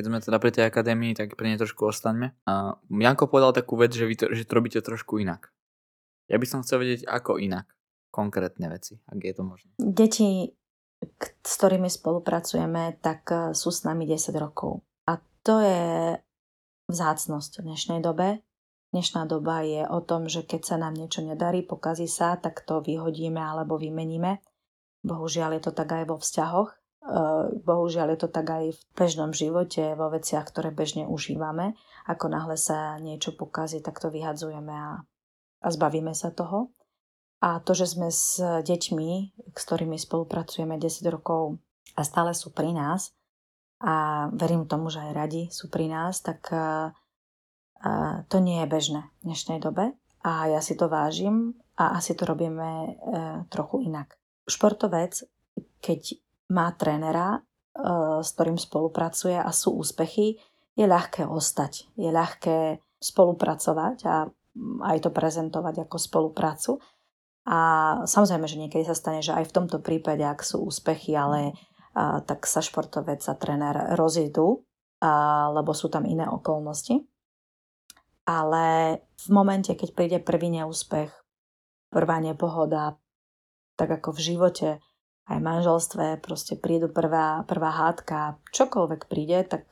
keď sme teda pri tej akadémii, tak pre nej trošku ostaňme. A Janko povedal takú vec, že to robíte trošku inak. Ja by som chcel vedieť, ako inak. Konkrétne veci, ak je to možné. Deti, s ktorými spolupracujeme, tak sú s nami 10 rokov. A to je vzácnosť v dnešnej dobe. Dnešná doba je o tom, že keď sa nám niečo nedarí, pokazí sa, tak to vyhodíme alebo vymeníme. Bohužiaľ je to tak aj vo vzťahoch. Bohužiaľ je to tak aj v bežnom živote, vo veciach, ktoré bežne užívame. Ako náhle sa niečo pokazí, tak to vyhadzujeme a zbavíme sa toho. A to, že sme s deťmi, s ktorými spolupracujeme 10 rokov a stále sú pri nás, a verím tomu, že aj radi sú pri nás, tak to nie je bežné v dnešnej dobe a ja si to vážim a asi to robíme trochu inak. Športovec, keď má trénera, s ktorým spolupracuje a sú úspechy, je ľahké ostať, je ľahké spolupracovať a aj to prezentovať ako spoluprácu. A samozrejme, že niekedy sa stane, že aj v tomto prípade, ak sú úspechy, ale tak sa športovec a tréner rozídu, lebo sú tam iné okolnosti. Ale v momente, keď príde prvý neúspech, prvá nepohoda, tak ako v živote, aj v manželstve, proste prídu prvá hádka, čokoľvek príde, tak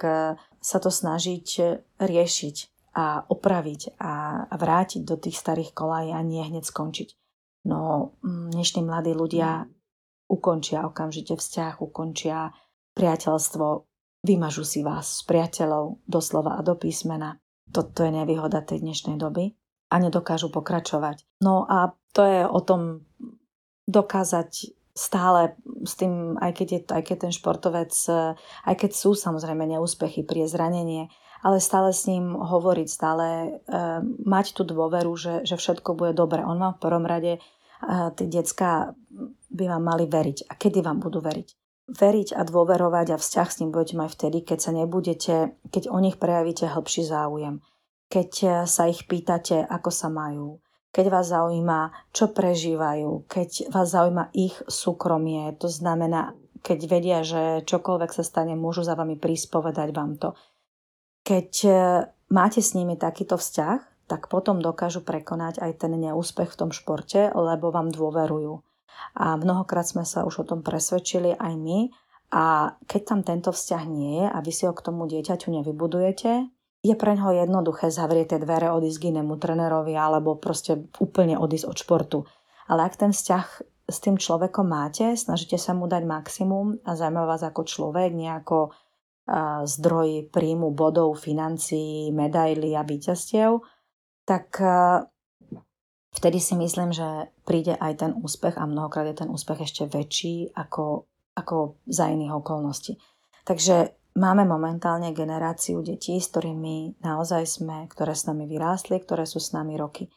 sa to snažiť riešiť a opraviť a vrátiť do tých starých kolají a nie hneď skončiť. No, dnešní mladí ľudia ukončia okamžite vzťah, ukončia priateľstvo, vymažu si vás s priateľov doslova a do písmena. Toto je nevýhoda tej dnešnej doby a nedokážu pokračovať. No a to je o tom dokázať stále s tým, aj keď ten športovec, aj keď sú samozrejme neúspechy, príde zranenie, ale stále s ním hovoriť, stále mať tú dôveru, že všetko bude dobre. On vám v prvom rade, tie decká by vám mali veriť. A kedy vám budú veriť? Veriť a dôverovať a vzťah s ním budete mať vtedy, keď o nich prejavíte hĺbší záujem, keď sa ich pýtate, ako sa majú, keď vás zaujíma, čo prežívajú, keď vás zaujíma ich súkromie, to znamená, keď vedia, že čokoľvek sa stane, môžu za vami prispovedať vám to. Keď máte s nimi takýto vzťah, tak potom dokážu prekonať aj ten neúspech v tom športe, lebo vám dôverujú. A mnohokrát sme sa už o tom presvedčili aj my a keď tam tento vzťah nie je a vy si ho k tomu dieťaťu nevybudujete, je preňho jednoduché zavrieť tie dvere, odísť k inému trénerovi alebo proste úplne odísť od športu. Ale ak ten vzťah s tým človekom máte, snažite sa mu dať maximum a zaujíma vás ako človek, nejako zdroj príjmu bodov, financií, medailí a víťazstiev, tak vtedy si myslím, že príde aj ten úspech a mnohokrát je ten úspech ešte väčší ako za iných okolností. Takže máme momentálne generáciu detí, s ktorými naozaj ktoré s nami vyrástli, ktoré sú s nami roky.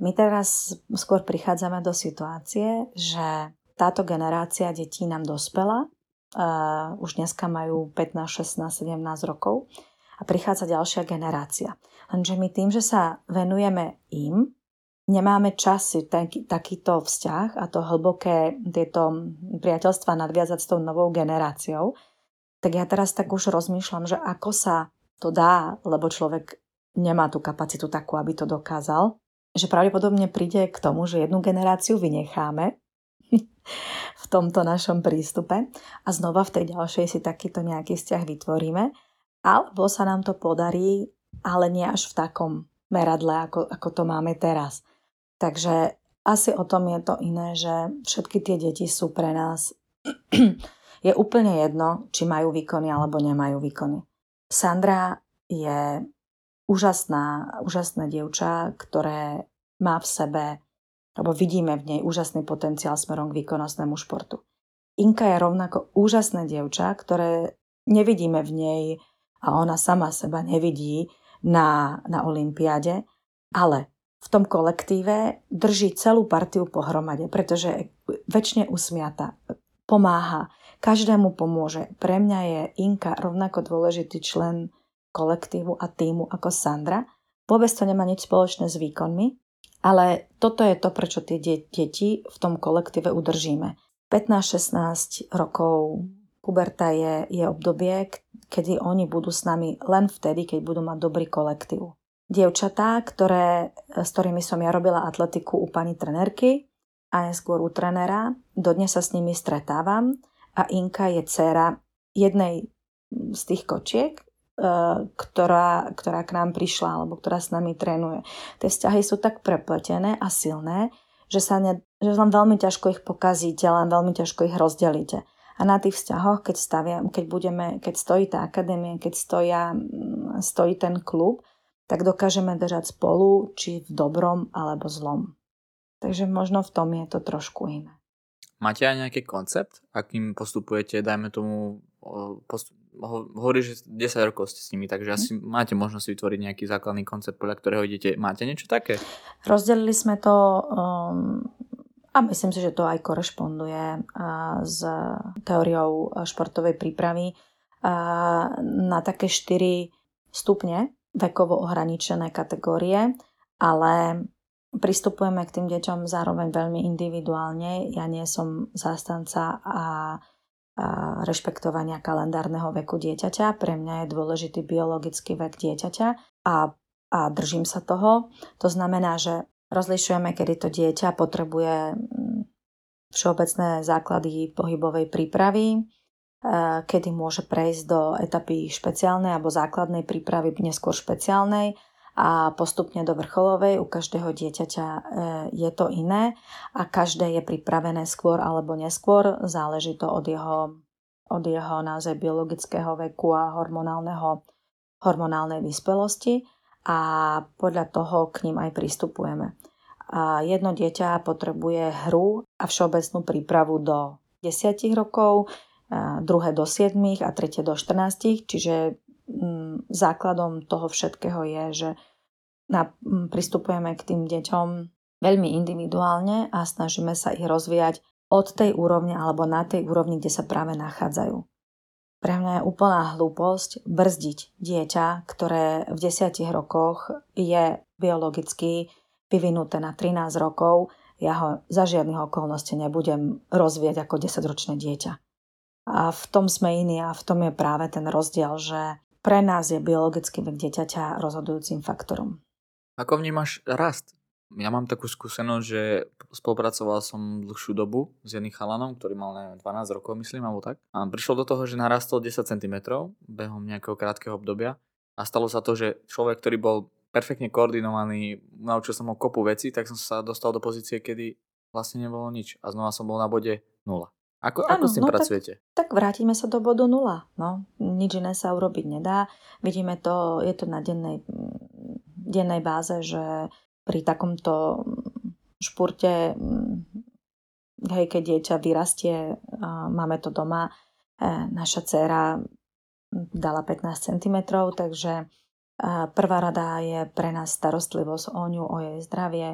My teraz skôr prichádzame do situácie, že táto generácia detí nám dospela, už dneska majú 15, 16, 17 rokov a prichádza ďalšia generácia. Lenže my tým, že sa venujeme im, nemáme čas takýto vzťah a to hlboké tieto priateľstva nadviazať s tou novou generáciou, tak ja teraz tak už rozmýšľam, že ako sa to dá, lebo človek nemá tú kapacitu takú, aby to dokázal, že pravdepodobne príde k tomu, že jednu generáciu vynecháme v tomto našom prístupe a znova v tej ďalšej si takýto nejaký vzťah vytvoríme, alebo sa nám to podarí, ale nie až v takom meradle, ako to máme teraz. Takže asi o tom je to iné, že všetky tie deti sú pre nás. Je úplne jedno, či majú výkony alebo nemajú výkony. Sandra je úžasná dievča, ktoré má v sebe, alebo vidíme v nej úžasný potenciál smerom k výkonnostnému športu. Inka je rovnako úžasná dievča, ktoré nevidíme v nej a ona sama seba nevidí na olympiáde, ale v tom kolektíve drží celú partiu pohromade, pretože je väčšine usmiatá, pomáha, každému pomôže. Pre mňa je Inka rovnako dôležitý člen kolektívu a tímu ako Sandra. Vôbec to nemá nič spoločné s výkonmi, ale toto je to, prečo tie deti v tom kolektíve udržíme. 15-16 rokov puberta je obdobie, kedy oni budú s nami len vtedy, keď budú mať dobrý kolektív. Dievčatá, s ktorými som ja robila atletiku u pani trenérky a neskôr u trenera, dodnes sa s nimi stretávam a Inka je dcéra jednej z tých kočiek, ktorá k nám prišla alebo ktorá s nami trénuje. Tie vzťahy sú tak prepletené a silné, že len veľmi ťažko ich pokazíte, len veľmi ťažko ich rozdelíte. A na tých vzťahoch, keď stojí tá akadémia, keď stojí ten klub, tak dokážeme držať spolu, či v dobrom alebo zlom. Takže možno v tom je to trošku iné. Máte aj nejaký koncept, akým postupujete, dajme tomu, hovorí, že 10 rokov ste s nimi, takže asi máte možnosť vytvoriť nejaký základný koncept, podľa ktorého idete. Máte niečo také? Rozdelili sme to a myslím si, že to aj korešponduje s teóriou športovej prípravy na také 4 stupne vekovo ohraničené kategórie, ale pristupujeme k tým deťom zároveň veľmi individuálne. Ja nie som zástanca a rešpektovania kalendárneho veku dieťaťa. Pre mňa je dôležitý biologický vek dieťaťa a držím sa toho. To znamená, že rozlišujeme, kedy to dieťa potrebuje všeobecné základy pohybovej prípravy, kedy môže prejsť do etapy špeciálnej alebo základnej prípravy, neskôr špeciálnej a postupne do vrcholovej. U každého dieťaťa je to iné a každé je pripravené skôr alebo neskôr. Záleží to od jeho naozaj biologického veku a hormonálnej vyspelosti a podľa toho k ním aj pristupujeme. A jedno dieťa potrebuje hru a všeobecnú prípravu do 10 rokov, druhé do 7 a tretie do 14, čiže základom toho všetkého je, že pristupujeme k tým deťom veľmi individuálne a snažíme sa ich rozvíjať od tej úrovne alebo na tej úrovni, kde sa práve nachádzajú. Pre mňa je úplná hlúposť brzdiť dieťa, ktoré v 10 rokoch je biologicky vyvinuté na 13 rokov. Ja ho za žiadnych okolností nebudem rozvíjať ako 10-ročné dieťa. A v tom sme iní a v tom je práve ten rozdiel, že pre nás je biologický vek dieťaťa rozhodujúcim faktorom. Ako vnímaš rast? Ja mám takú skúsenosť, že spolupracoval som dlhšiu dobu s jedným chalanom, ktorý mal 12 rokov, myslím, alebo tak. A prišlo do toho, že narastol 10 cm behom nejakého krátkeho obdobia a stalo sa to, že človek, ktorý bol perfektne koordinovaný, naučil som ho kopu vecí, tak som sa dostal do pozície, kedy vlastne nebolo nič a znova som bol na bode 0. Ako s tým pracujete? Tak vrátime sa do bodu 0. No, nič iné sa urobiť nedá. Vidíme to, je to na dennej báze, že pri takomto športe, keď dieťa vyrastie, máme to doma, naša dcéra dala 15 cm, takže prvá rada je pre nás starostlivosť o ňu, o jej zdravie.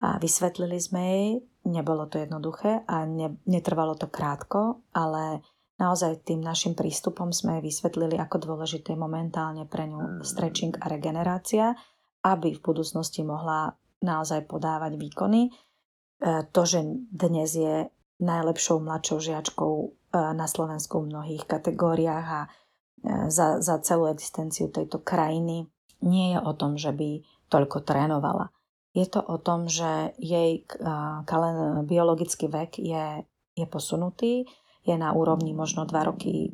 A vysvetlili sme jej, nebolo to jednoduché a netrvalo to krátko, ale naozaj tým našim prístupom sme jej vysvetlili, ako dôležité momentálne pre ňu stretching a regenerácia, aby v budúcnosti mohla naozaj podávať výkony. To, že dnes je najlepšou mladšou žiačkou na Slovensku v mnohých kategóriách a za celú existenciu tejto krajiny, nie je o tom, že by toľko trénovala. Je to o tom, že jej biologický vek je posunutý, je na úrovni možno 2 roky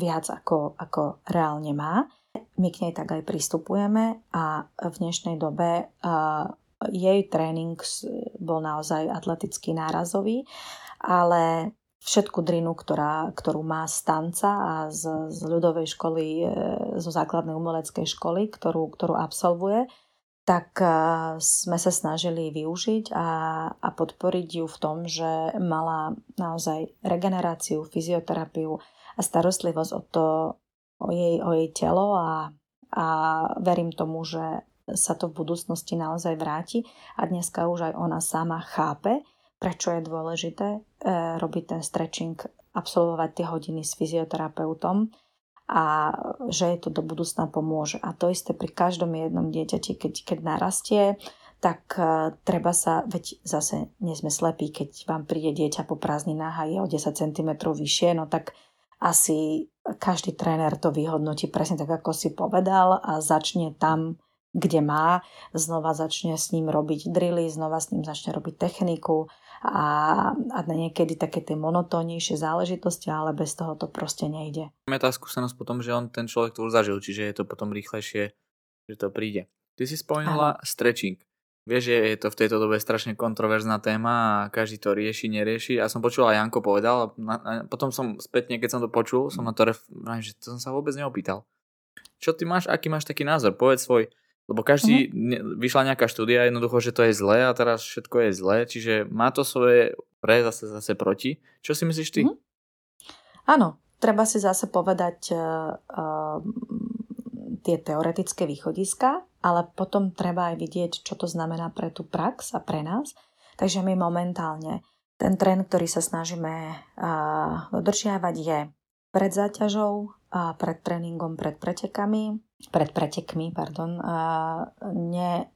viac ako reálne má. My k nej tak aj pristupujeme a v dnešnej dobe jej tréning bol naozaj atletický nárazový, ale všetku drinu, ktorú má z tanca a z ľudovej školy, zo základnej umeleckej školy, ktorú absolvuje, tak sme sa snažili využiť a podporiť ju v tom, že mala naozaj regeneráciu, fyzioterapiu a starostlivosť o jej telo a verím tomu, že sa to v budúcnosti naozaj vráti a dneska už aj ona sama chápe, prečo je dôležité robiť ten stretching, absolvovať tie hodiny s fyzioterapeutom, a že je to do budúcna pomôže. A to isté pri každom jednom dieťati, keď narastie, tak treba sa, veď zase nie sme slepí, keď vám príde dieťa po prázdninách a je o 10 cm vyššie, no tak asi každý tréner to vyhodnotí presne tak, ako si povedal, a začne tam, kde má, znova začne s ním robiť drily, znova s ním začne robiť techniku a niekedy také tie monotónnejšie záležitosti, ale bez toho to proste nejde. Máme tá skúsenosť potom, že on ten človek to už zažil, čiže je to potom rýchlejšie, že to príde. Ty si spomenula stretching. Vieš, že je to v tejto dobe strašne kontroverzná téma a každý to rieši, nerieši. A som počul, a Janko povedal, a potom som spätne, keď som to počul, som na to že to som sa vôbec neopýtal. Čo ty máš, aký máš taký názor? Povedz svoj. Lebo každý, vyšla nejaká štúdia, jednoducho, že to je zlé a teraz všetko je zlé, čiže má to svoje pre, zase proti. Čo si myslíš ty? Áno, treba si zase povedať tie teoretické východiska, ale potom treba aj vidieť, čo to znamená pre tú prax a pre nás. Takže my momentálne ten trend, ktorý sa snažíme dodržiavať, je pred záťažou, pred tréningom, pred pretekmi,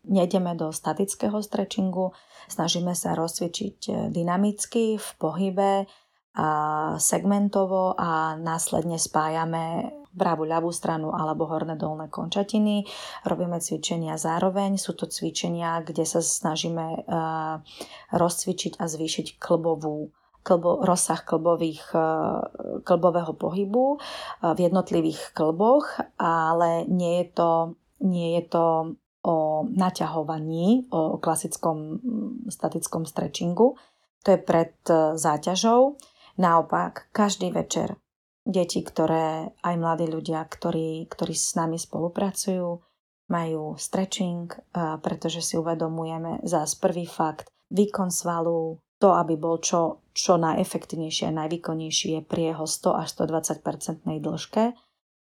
nejdeme do statického stretchingu, snažíme sa rozcvičiť dynamicky, v pohybe, segmentovo a následne spájame pravú, ľavú stranu alebo horné, dolné končatiny, robíme cvičenia zároveň, sú to cvičenia, kde sa snažíme rozcvičiť a zvýšiť rozsah klbového pohybu v jednotlivých klboch, ale nie je to o naťahovaní, o klasickom statickom stretchingu. To je pred záťažou. Naopak, každý večer deti, ktoré aj mladí ľudia, ktorí s nami spolupracujú, majú stretching, pretože si uvedomujeme zás prvý fakt, výkon svalu, to, aby bol čo najefektívnejšie a najvýkonnejšie je pri jeho 100 až 120% dĺžke.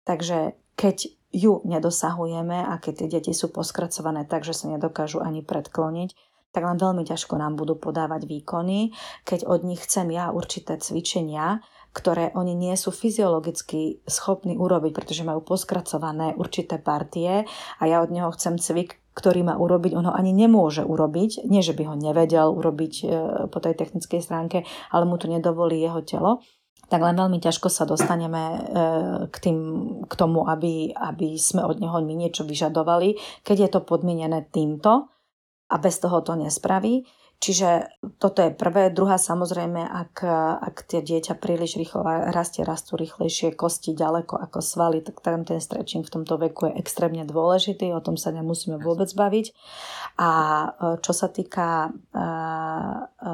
Takže keď ju nedosahujeme a keď tie deti sú poskracované tak, že sa nedokážu ani predkloniť, tak len veľmi ťažko nám budú podávať výkony. Keď od nich chcem ja určité cvičenia, ktoré oni nie sú fyziologicky schopní urobiť, pretože majú poskracované určité partie a ja od neho chcem cvik, ktorý má urobiť, on ho ani nemôže urobiť, nie že by ho nevedel urobiť po tej technickej stránke, ale mu to nedovolí jeho telo, tak len veľmi ťažko sa dostaneme k tomu, aby sme od neho my niečo vyžadovali, keď je to podmienené týmto a bez toho to nespraví. Čiže toto je prvé. Druhá, samozrejme, ak tie dieťa príliš rýchlo rastú rýchlejšie kosti ďaleko ako svaly, tak ten stretching v tomto veku je extrémne dôležitý, o tom sa nemusíme vôbec baviť. A čo sa týka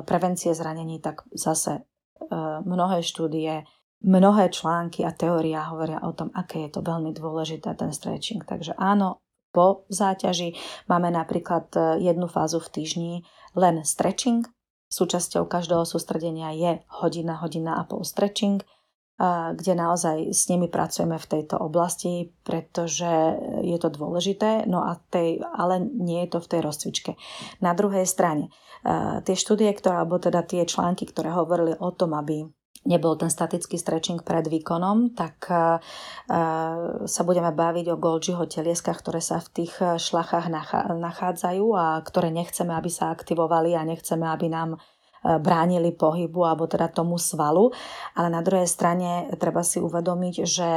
prevencie zranení, tak zase mnohé štúdie, mnohé články a teória hovoria o tom, aké je to veľmi dôležité ten stretching. Takže áno, po záťaži máme napríklad jednu fázu v týždni, len stretching, súčasťou každého sústredenia je hodina, hodina a pol stretching, kde naozaj s nimi pracujeme v tejto oblasti, pretože je to dôležité, no a ale nie je to v tej rozcvičke. Na druhej strane, tie štúdie, tie články, ktoré hovorili o tom, aby nebol ten statický stretching pred výkonom, tak sa budeme baviť o Golgiho telieskach, ktoré sa v tých šlachách nachádzajú a ktoré nechceme, aby sa aktivovali a nechceme, aby nám bránili pohybu alebo tomu svalu. Ale na druhej strane treba si uvedomiť, že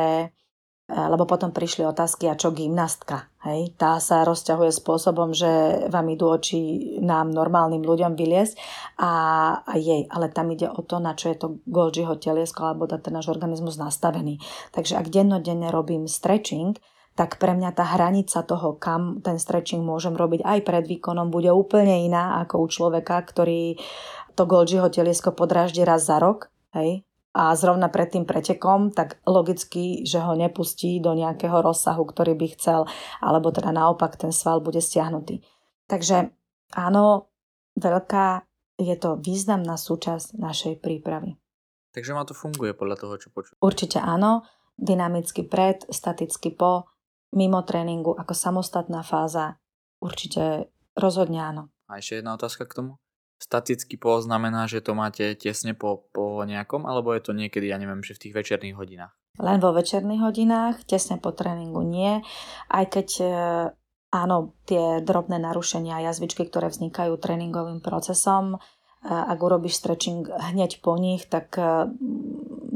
lebo potom prišli otázky, a čo gymnastka? Hej? Tá sa rozťahuje spôsobom, že vám idú oči nám normálnym ľuďom vyliesť a jej. Ale tam ide o to, na čo je to Golgiho teliesko alebo ten náš organizmus nastavený. Takže ak dennodenne robím stretching, tak pre mňa tá hranica toho, kam ten stretching môžem robiť aj pred výkonom, bude úplne iná ako u človeka, ktorý to Golgiho teliesko podráždi raz za rok. Hej? A zrovna pred tým pretekom, tak logicky, že ho nepustí do nejakého rozsahu, ktorý by chcel, alebo naopak ten sval bude stiahnutý. Takže áno, je to významná súčasť našej prípravy. Takže ma to funguje podľa toho, čo počujem. Určite áno, dynamicky pred, staticky po, mimo tréningu, ako samostatná fáza, určite rozhodne áno. A ešte jedna otázka k tomu? Staticky po znamená, že to máte tesne po nejakom, alebo je to niekedy, ja neviem, že v tých večerných hodinách? Len vo večerných hodinách, tesne po tréningu nie. Aj keď áno, tie drobné narušenia a jazvičky, ktoré vznikajú tréningovým procesom, ak urobíš stretching hneď po nich, tak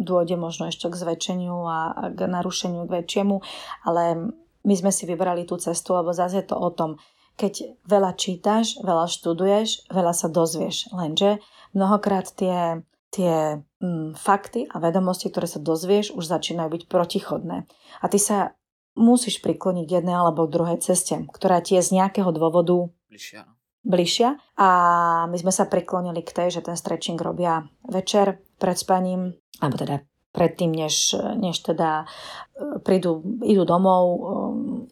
dôjde možno ešte k zväčšeniu a k narušeniu k väčšiemu, ale my sme si vybrali tú cestu, lebo zase je to o tom, keď veľa čítaš, veľa študuješ, veľa sa dozvieš, lenže mnohokrát tie fakty a vedomosti, ktoré sa dozvieš, už začínajú byť protichodné. A ty sa musíš prikloniť k jednej alebo k druhej ceste, ktorá ti je z nejakého dôvodu bližšia. A my sme sa priklonili k tej, že ten stretching robia večer pred spaním, alebo teda predtým, než teda idú domov,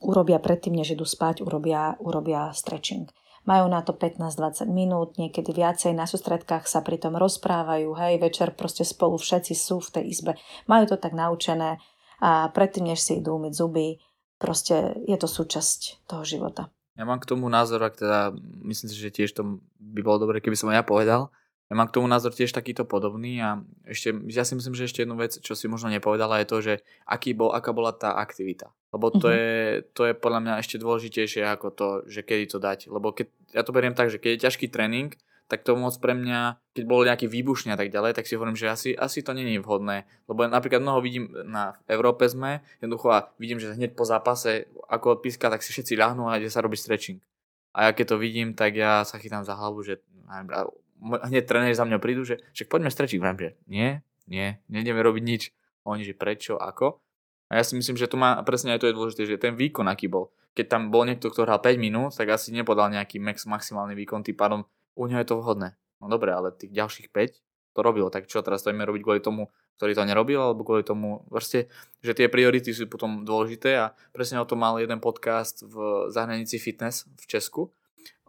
urobia predtým, než idú spať, urobia stretching. Majú na to 15-20 minút, niekedy viacej, na sústredkách sa pritom rozprávajú, hej, večer proste spolu všetci sú v tej izbe. Majú to tak naučené a predtým, než si idú umyť zuby, proste je to súčasť toho života. Ja mám k tomu názor, ak teda myslím si, že tiež to by bolo dobre, keby som ja povedal. Ja mám k tomu názor tiež takýto podobný a ešte, ja si myslím, že ešte jednu vec, čo si možno nepovedala, je to, že aká bola tá aktivita. Lebo to je podľa mňa ešte dôležitejšie ako to, že kedy to dať. Lebo ja to beriem tak, že keď je ťažký tréning, tak to moc pre mňa, keď bolo nejaký výbušný a tak ďalej, tak si hovorím, že asi to nie je vhodné. Lebo napríklad mnoho vidím, v Európe sme, jednoducho a vidím, že hneď po zápase, ako odpíska, tak si všetci ľahnú a ide sa robiť stretching. A ja keď to vidím, tak ja sa chytám za hlavu, že hneď tréneri za mňa prídu, že však poďme stretching, vrám, že nie, nejdeme robiť nič. Oni, že prečo, ako? A ja si myslím, že to má, presne aj to je dôležité, že ten výkon, aký bol. Keď tam bol niekto, kto hral 5 minút, tak asi nepodal nejaký maximálny výkon, tým pádom u neho je to vhodné. No dobre, ale tých ďalších 5 to robilo, tak čo teraz to ideme robiť kvôli tomu, ktorý to nerobil, alebo kvôli tomu vrste, že tie priority sú potom dôležité a presne o tom mal jeden podcast v zahraničí Fitness v Česku.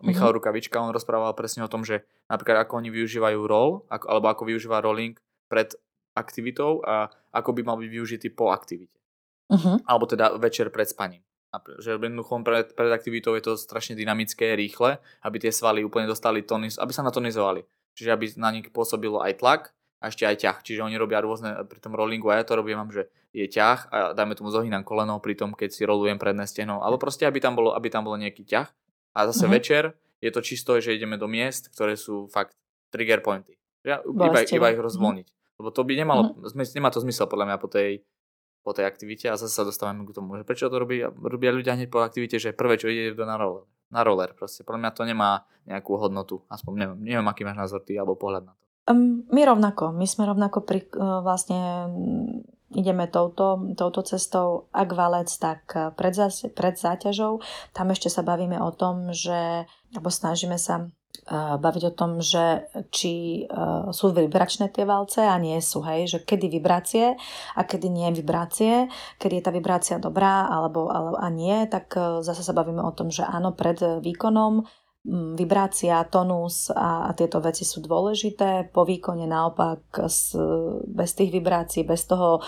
Michal Rukavička, on rozprával presne o tom, že napríklad ako oni využívajú roll, alebo ako využíva rolling pred aktivitou a ako by mal byť využitý po aktivite. Alebo teda večer pred spaním. Že jednoducho pred aktivitou je to strašne dynamické, rýchle, aby tie svaly úplne dostali tónus, aby sa natonizovali. Čiže aby na nich pôsobilo aj tlak a ešte aj ťah. Čiže oni robia rôzne pri tom rollingu, a ja to robím, že je ťah a dajme tomu zohýnam koleno pri tom, keď si rolujem predné stehno, alebo proste aby tam bolo nejaký ťah. A zase večer je to čisto, že ideme do miest, ktoré sú fakt trigger pointy. Iba ich rozvoľniť. Lebo to by nemá to zmysel podľa mňa po tej aktivite a zase sa dostávame k tomu, že prečo to robia ľudia hneď po aktivite, že prvé, čo ide na roller proste. Podľa mňa to nemá nejakú hodnotu. Aspoň neviem, aký máš názor ty alebo pohľad na to. My sme rovnako vlastne ideme touto cestou. Ak valec, tak pred záťažou. Tam ešte sa bavíme o tom, alebo snažíme sa baviť o tom, že či sú vibračné tie valce a nie sú, hej, že kedy vibrácie a kedy nie vibrácie, kedy je tá vibrácia dobrá alebo a nie, tak zase sa bavíme o tom, že áno, pred výkonom vibrácia, tónus a tieto veci sú dôležité. Po výkone naopak bez tých vibrácií, bez toho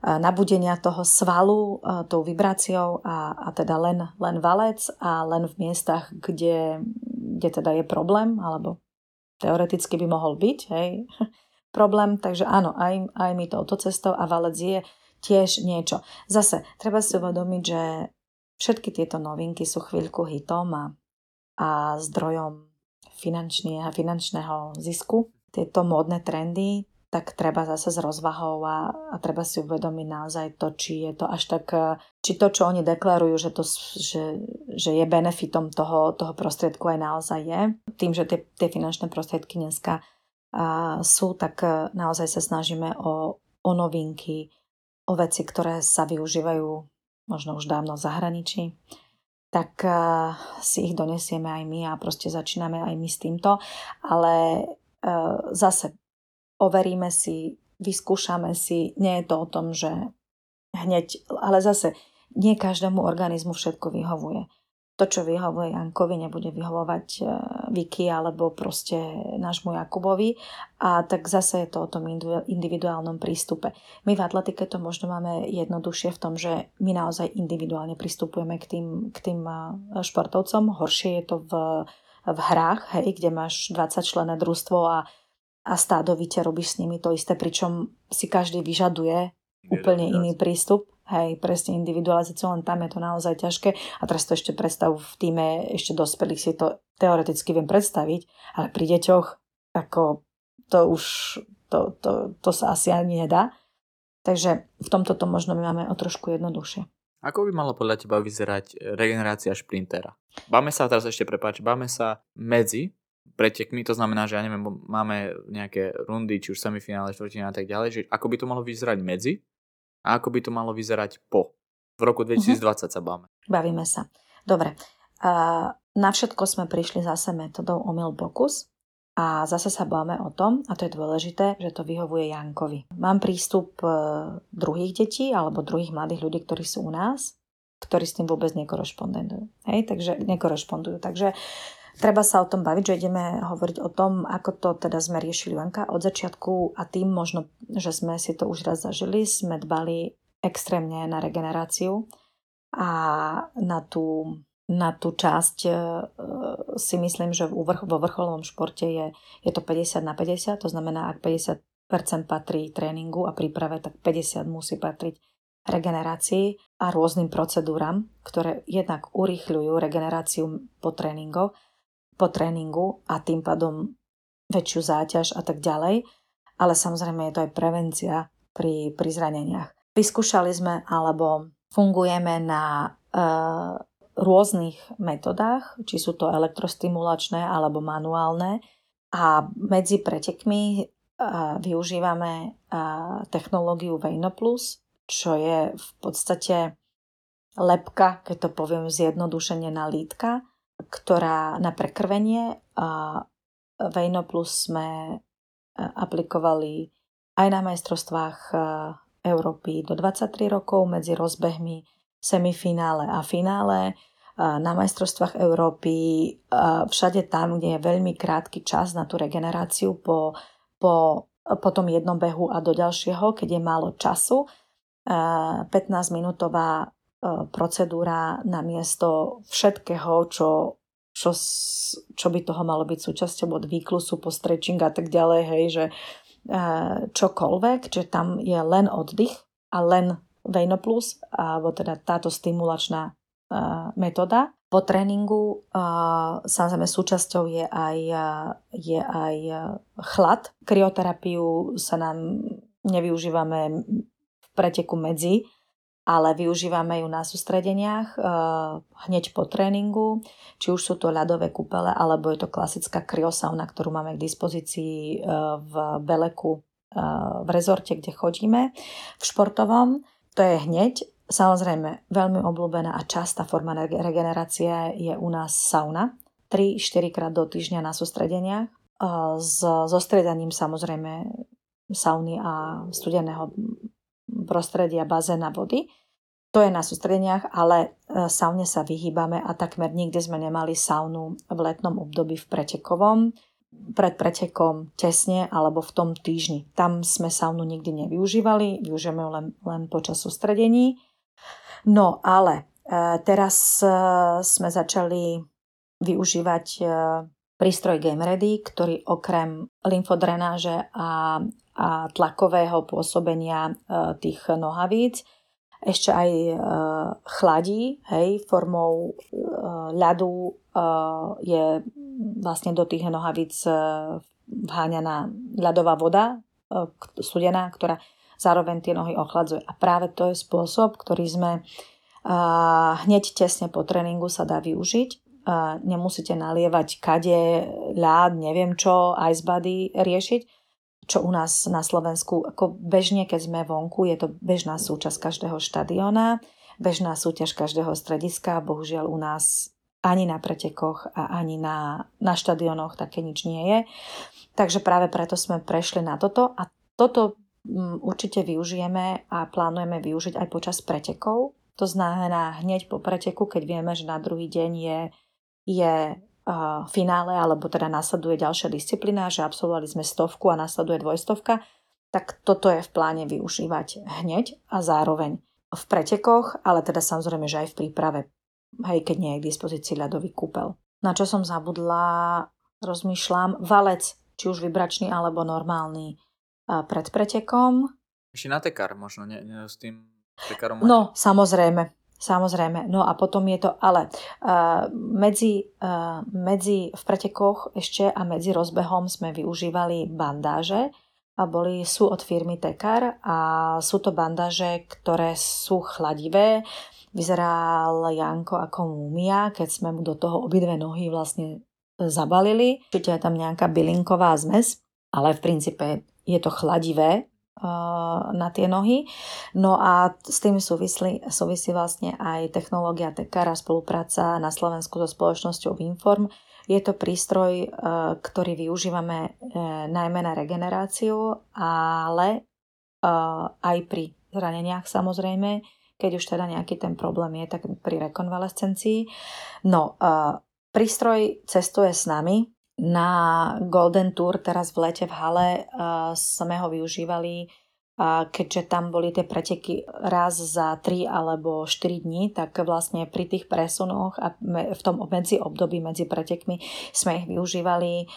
nabudenia toho svalu tou vibráciou a teda len valec a len v miestach, kde teda je problém, alebo teoreticky by mohol byť, hej, problém. Takže áno, aj my touto cestou a valec je tiež niečo. Zase, treba si uvedomiť, že všetky tieto novinky sú chvíľku hitom a zdrojom finančného zisku. Tieto módne trendy, tak treba zase s rozvahou a treba si uvedomiť naozaj to, či je to až tak, či to, čo oni deklarujú, že je benefitom toho prostriedku aj naozaj je. Tým, že tie finančné prostriedky dneska sú, tak naozaj sa snažíme o novinky, o veci, ktoré sa využívajú možno už dávno v zahraničí, tak si ich donesieme aj my a proste začíname aj my s týmto. Ale zase overíme si, vyskúšame si, nie je to o tom, že hneď, ale zase nie každému organizmu všetko vyhovuje. To, čo vyhovuje Jankovi, nebude vyhovovať Viki alebo proste nášmu Jakubovi. A tak zase je to o tom individuálnom prístupe. My v atletike to možno máme jednoduchšie v tom, že my naozaj individuálne pristupujeme k tým športovcom. Horšie je to v hrách, hej, kde máš 20 členné družstvo a stádovite robíš s nimi to isté, pričom si každý vyžaduje úplne iný prístup. Hej, presne individualizáciu, len tam je to naozaj ťažké. A teraz to ešte predstavu v týme, ešte dospelých si to teoreticky viem predstaviť, ale pri deťoch, ako to už, to sa asi ani nedá. Takže v tomto to možno my máme o trošku jednoduchšie. Ako by malo podľa teba vyzerať regenerácia šprintera? Báme sa medzi pretekmi, to znamená, že ja neviem, máme nejaké rundy, či už semifinále, štvrtina a tak ďalej, že ako by to malo vyzerať medzi a ako by to malo vyzerať po. V roku 2020 sa báme. Bavíme sa. Dobre. Na všetko sme prišli zase metodou omyl pokus a zase sa báme o tom, a to je dôležité, že to vyhovuje Jankovi. Mám prístup druhých detí alebo druhých mladých ľudí, ktorí sú u nás, ktorí s tým vôbec nekorešpondujú. Takže treba sa o tom baviť, že ideme hovoriť o tom, ako to teda sme riešili Janka od začiatku a tým možno, že sme si to už raz zažili, sme dbali extrémne na regeneráciu a na tú časť si myslím, že vo vrcholovom športe je to 50/50, to znamená, ak 50% patrí tréningu a príprave, tak 50% musí patriť regenerácii a rôznym procedúram, ktoré jednak urýchľujú regeneráciu po tréningu a tým pádom väčšiu záťaž a tak ďalej, ale samozrejme je to aj prevencia pri zraneniach. Vyskúšali sme alebo fungujeme na rôznych metodách, či sú to elektrostimulačné alebo manuálne a medzi pretekmi využívame technológiu VeinoPlus, čo je v podstate lebka, keď to poviem zjednodušene, na lítka, ktorá na prekrvenie. VeinoPlus sme aplikovali aj na majstrovstvách Európy do 23 rokov medzi rozbehmi semifinále a finále, na majstrovstvách Európy, všade tam, kde je veľmi krátky čas na tú regeneráciu po tom jednom behu a do ďalšieho, keď je málo času. 15-minútová procedúra na miesto všetkého, čo by toho malo byť súčasťou od výklusu po stretching a tak ďalej, hej, že čokoľvek, že tam je len oddych a len VeinoPlus, alebo teda táto stimulačná metóda. Po tréningu samozrejme súčasťou je aj chlad. Kryoterapiu sa nám nevyužívame v preteku medzi, ale využívame ju na sústredeniach hneď po tréningu, či už sú to ľadové kúpele, alebo je to klasická kryosauna, ktorú máme k dispozícii v Beleku, v rezorte, kde chodíme, v športovom. To je hneď. Samozrejme, veľmi obľúbená a častá forma regenerácie je u nás sauna. 3-4 krát do týždňa na sústredeniach. So striedaním samozrejme sauny a studeného prostredia, bazéna, vody. To je na sústredeniach, ale saune sa vyhýbame a takmer nikde sme nemali saunu v letnom období v pretekovom. Pred pretekom tesne alebo v tom týždni. Tam sme saunu nikdy nevyužívali, využijeme ju len počas sústredení. No ale teraz sme začali využívať prístroj Game Ready, ktorý okrem lymfodrenáže a tlakového pôsobenia tých nohavíc ešte aj chladí, hej, formou ľadu je vlastne do tých nohavíc vháňaná ľadová voda, studená, ktorá zároveň tie nohy ochladzuje. A práve to je spôsob, ktorý sme hneď tesne po tréningu sa dá využiť. Nemusíte nalievať kade, ľad, neviem čo, ice body riešiť. Čo u nás na Slovensku, ako bežne, keď sme vonku, je to bežná súčasť každého štadióna, bežná súťaž každého strediska, bohužiaľ u nás ani na pretekoch a ani na štadiónoch také nič nie je. Takže práve preto sme prešli na toto a toto určite využijeme a plánujeme využiť aj počas pretekov. To znamená hneď po preteku, keď vieme, že na druhý deň je finále, alebo teda nasleduje ďalšia disciplína, že absolvovali sme 100 a nasleduje 200, tak toto je v pláne využívať hneď a zároveň v pretekoch, ale teda samozrejme, že aj v príprave, hej, keď nie je k dispozícii ľadový kúpel. Na čo som zabudla, rozmýšľam, valec, či už vibračný alebo normálny pred pretekom. Ešte na tekár možno, nie s tým tekárom. No, samozrejme. No a potom je to ale medzi v pretekoch ešte a medzi rozbehom sme využívali bandáže a sú od firmy Tekar a sú to bandaže, ktoré sú chladivé. Vyzeral Janko ako múmia, keď sme mu do toho obidve nohy vlastne zabalili. Určite je tam nejaká bylinková zmes, ale v princípe je to chladivé na tie nohy. No a s tým súvisí vlastne aj technológia Tekar a spolupráca na Slovensku so spoločnosťou Winform. Je to prístroj, ktorý využívame najmä na regeneráciu, ale aj pri zraneniach samozrejme, keď už teda nejaký ten problém je, tak pri rekonvalescencii. No, prístroj cestuje s nami. Na Golden Tour teraz v lete v hale sme ho využívali, keďže tam boli tie preteky raz za 3 alebo 4 dní, tak vlastne pri tých presunoch a v tom medzi období medzi pretekmi sme ich využívali.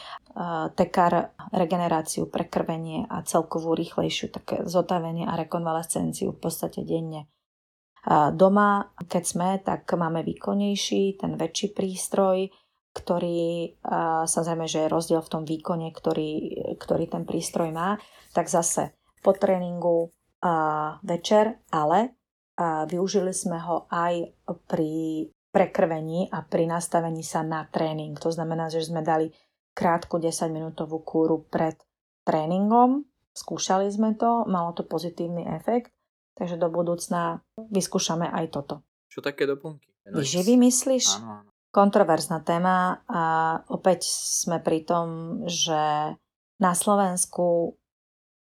Tekar regeneráciu, prekrvenie a celkovú rýchlejšiu také zotavenie a rekonvalescenciu v podstate denne. Doma, keď sme, tak máme výkonnejší, ten väčší prístroj, ktorý, samozrejme, že je rozdiel v tom výkone, ktorý ten prístroj má, tak zase po tréningu večer, ale využili sme ho aj pri prekrvení a pri nastavení sa na tréning. To znamená, že sme dali krátku 10-minútovú kúru pred tréningom, skúšali sme to, malo to pozitívny efekt. Takže do budúcna vyskúšame aj toto. Čo také doplnky? Výživy myslíš? Áno. Kontroverzná téma a opäť sme pri tom, že na Slovensku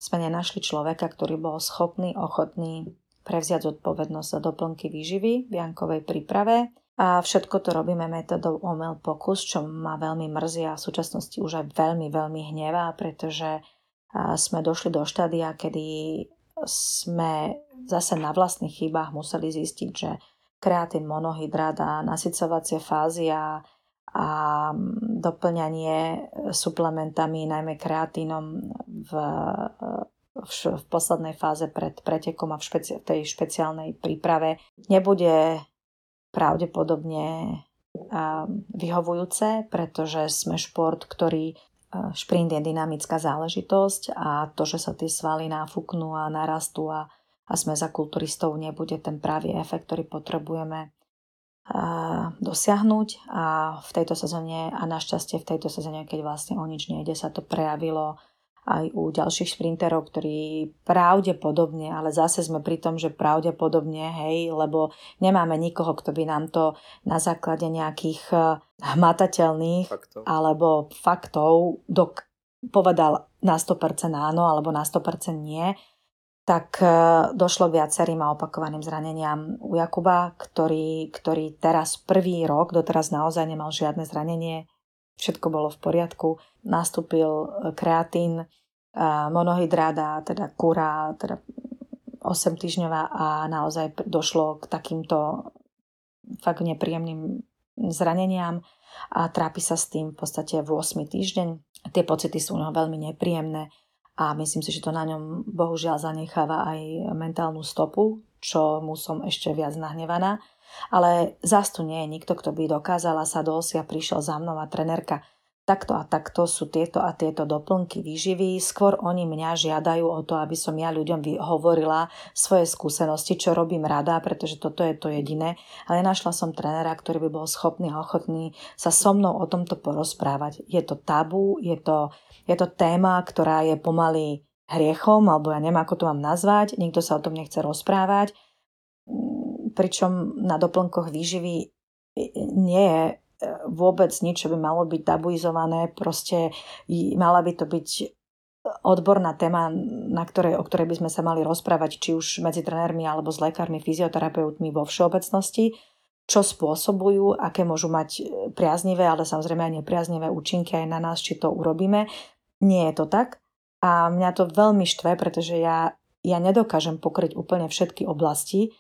sme nenašli človeka, ktorý bol schopný, ochotný prevziať zodpovednosť za doplnky výživy v Jankovej príprave. A všetko to robíme metodou omyl pokus, čo ma veľmi mrzí a v súčasnosti už aj veľmi, veľmi hnevá, pretože sme došli do štádia, kedy sme zase na vlastných chybách museli zistiť, že kreatín, monohydrát a nasycovacie fázy a doplňanie suplementami, najmä kreatínom v poslednej fáze pred pretekom a v tej špeciálnej príprave nebude pravdepodobne vyhovujúce, pretože sme šport, ktorý šprint je dynamická záležitosť a to, že sa tie svaly náfuknú a narastú a sme za kulturistov, nebude ten pravý efekt, ktorý potrebujeme dosiahnuť a v tejto sezóne a našťastie v tejto sezóne, keď vlastne o nič nejde, sa to prejavilo aj u ďalších šprinterov, ktorí pravdepodobne, ale zase sme pri tom, že pravdepodobne, hej, lebo nemáme nikoho, kto by nám to na základe nejakých hmatateľných alebo faktov povedal na 100% áno alebo na 100% nie, tak došlo k viacerým a opakovaným zraneniam u Jakuba, ktorý teraz prvý rok, doteraz naozaj nemal žiadne zranenie, všetko bolo v poriadku, nastúpil kreatín, monohydráda, teda kúra, teda 8 týždňová a naozaj došlo k takýmto fakt nepríjemným zraneniam a trápi sa s tým v podstate v 8. týždeň. Tie pocity sú no veľmi nepríjemné a myslím si, že to na ňom bohužiaľ zanecháva aj mentálnu stopu, čo mu som ešte viac nahnevaná. Ale zas tu nie je nikto, kto by dokázala sa dosi a prišiel za mnou a trenérka takto a takto sú tieto a tieto doplnky výživy. Skôr oni mňa žiadajú o to, aby som ja ľuďom hovorila svoje skúsenosti, čo robím rada, pretože toto je to jediné. Ale našla som trenéra, ktorý by bol schopný a ochotný sa so mnou o tomto porozprávať. Je to tabu, je to téma, ktorá je pomaly hriechom, alebo ja neviem, ako to mám nazvať, nikto sa o tom nechce rozprávať. Pričom na doplnkoch výživy nie je vôbec nič, čo by malo byť tabuizované. Proste mala by to byť odborná téma, o ktorej by sme sa mali rozprávať, či už medzi trenérmi alebo s lekármi, fyzioterapeutmi vo všeobecnosti, čo spôsobujú, aké môžu mať priaznivé, ale samozrejme aj nepriaznivé účinky aj na nás, či to urobíme. Nie je to tak. A mňa to veľmi štve, pretože ja nedokážem pokryť úplne všetky oblasti,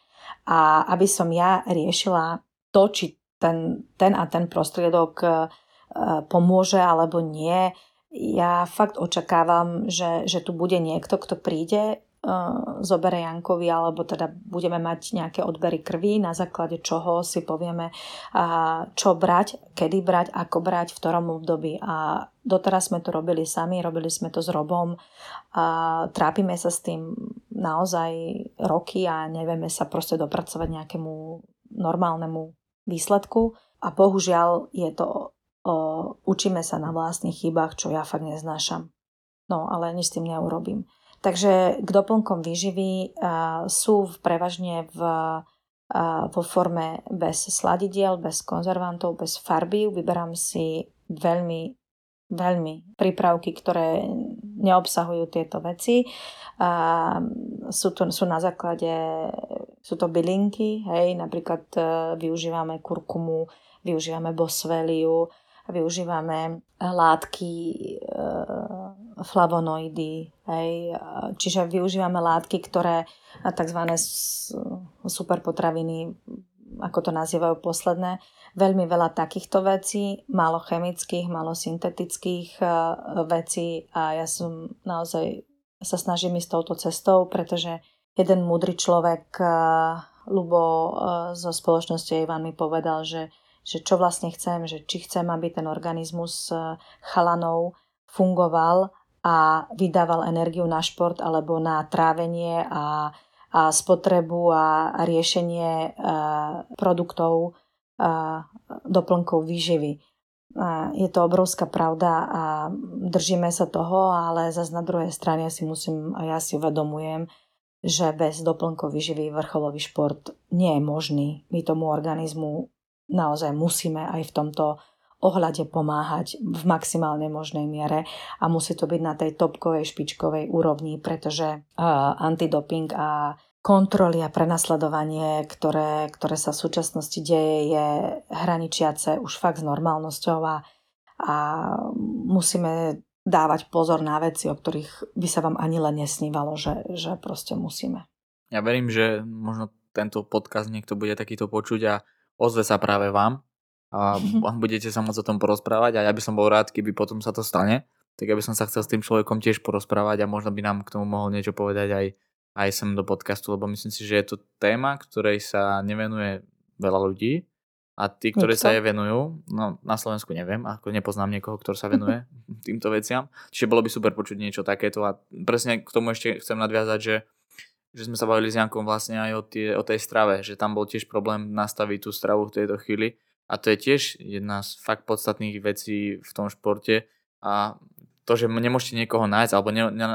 a aby som ja riešila to, či ten a ten prostriedok pomôže alebo nie, ja fakt očakávam, že tu bude niekto, kto príde zoberie Jankovi, alebo teda budeme mať nejaké odbery krvi, na základe čoho si povieme, čo brať, kedy brať, ako brať, v ktorom období. A doteraz sme to robili sami, robili sme to s Robom. A trápime sa s tým naozaj roky a nevieme sa proste dopracovať nejakému normálnemu výsledku. A bohužiaľ je to, učíme sa na vlastných chybách, čo ja fakt neznášam. No, ale nič s tým neurobím. Takže k doplnkom výživy sú prevažne vo forme bez sladidiel, bez konzervantov, bez farby. Vyberám si veľmi, veľmi prípravky, ktoré neobsahujú tieto veci. Sú to bylinky, hej, napríklad využívame kurkumu, využívame bosveliu, využívame látky flavonoidy, hej. Čiže využívame látky, ktoré tzv. Superpotraviny, ako to nazývajú posledné, veľmi veľa takýchto vecí, málo chemických, málo syntetických vecí a ja som naozaj sa snažím ísť touto cestou, pretože jeden múdry človek, Lubo zo spoločnosti Ivan mi povedal, že čo vlastne chcem, že či chcem, aby ten organizmus chalanov fungoval a vydával energiu na šport alebo na trávenie a spotrebu a riešenie produktov doplnkov výživy. Je to obrovská pravda a držíme sa toho, ale zase na druhej strane ja si uvedomujem, že bez doplnkov výživy vrcholový šport nie je možný. My tomu organizmu naozaj musíme aj v tomto ohľade pomáhať v maximálne možnej miere a musí to byť na tej topkovej, špičkovej úrovni, pretože antidoping a kontroly a prenasledovanie, ktoré sa v súčasnosti deje, je hraničiace už fakt s normálnosťou a musíme dávať pozor na veci, o ktorých by sa vám ani len nesnívalo, že proste musíme. Ja verím, že možno tento podcast niekto bude takýto počuť a ozve sa práve vám a budete sa môcť o tom porozprávať a ja by som bol rád, keby potom sa to stane, tak ja by som sa chcel s tým človekom tiež porozprávať a možno by nám k tomu mohol niečo povedať aj sem do podcastu, lebo myslím si, že je to téma, ktorej sa nevenuje veľa ľudí a tí, ktorí sa jej venujú, no na Slovensku neviem, ako nepoznám niekoho, kto sa venuje týmto veciam, čiže bolo by super počuť niečo takéto a presne k tomu ešte chcem nadviazať, že sme sa bavili s Jankom vlastne aj o tej strave, že tam bol tiež problém nastaviť tú stravu v tejto chvíli a to je tiež jedna z fakt podstatných vecí v tom športe a to, že nemôžete niekoho nájsť alebo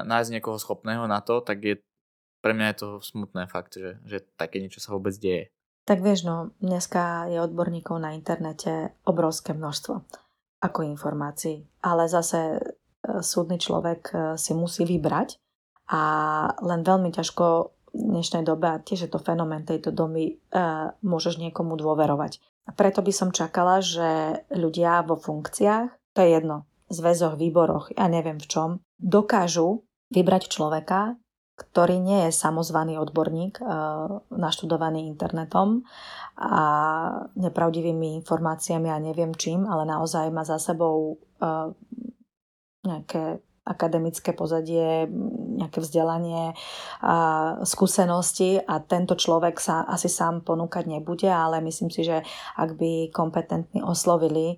nájsť niekoho schopného na to, tak je pre mňa je to smutné fakt, že také niečo sa vôbec deje. Tak vieš, no dneska je odborníkov na internete obrovské množstvo ako informácií, ale zase súdny človek si musí vybrať. A len veľmi ťažko v dnešnej dobe, a tiež je to fenomén tejto doby, môžeš niekomu dôverovať. A preto by som čakala, že ľudia vo funkciách, to je jedno, zväzoch, výboroch, ja neviem v čom, dokážu vybrať človeka, ktorý nie je samozvaný odborník, naštudovaný internetom a nepravdivými informáciami a ja neviem čím, ale naozaj má za sebou nejaké akademické pozadie, nejaké vzdelanie, skúsenosti a tento človek sa asi sám ponúkať nebude, ale myslím si, že ak by kompetentní oslovili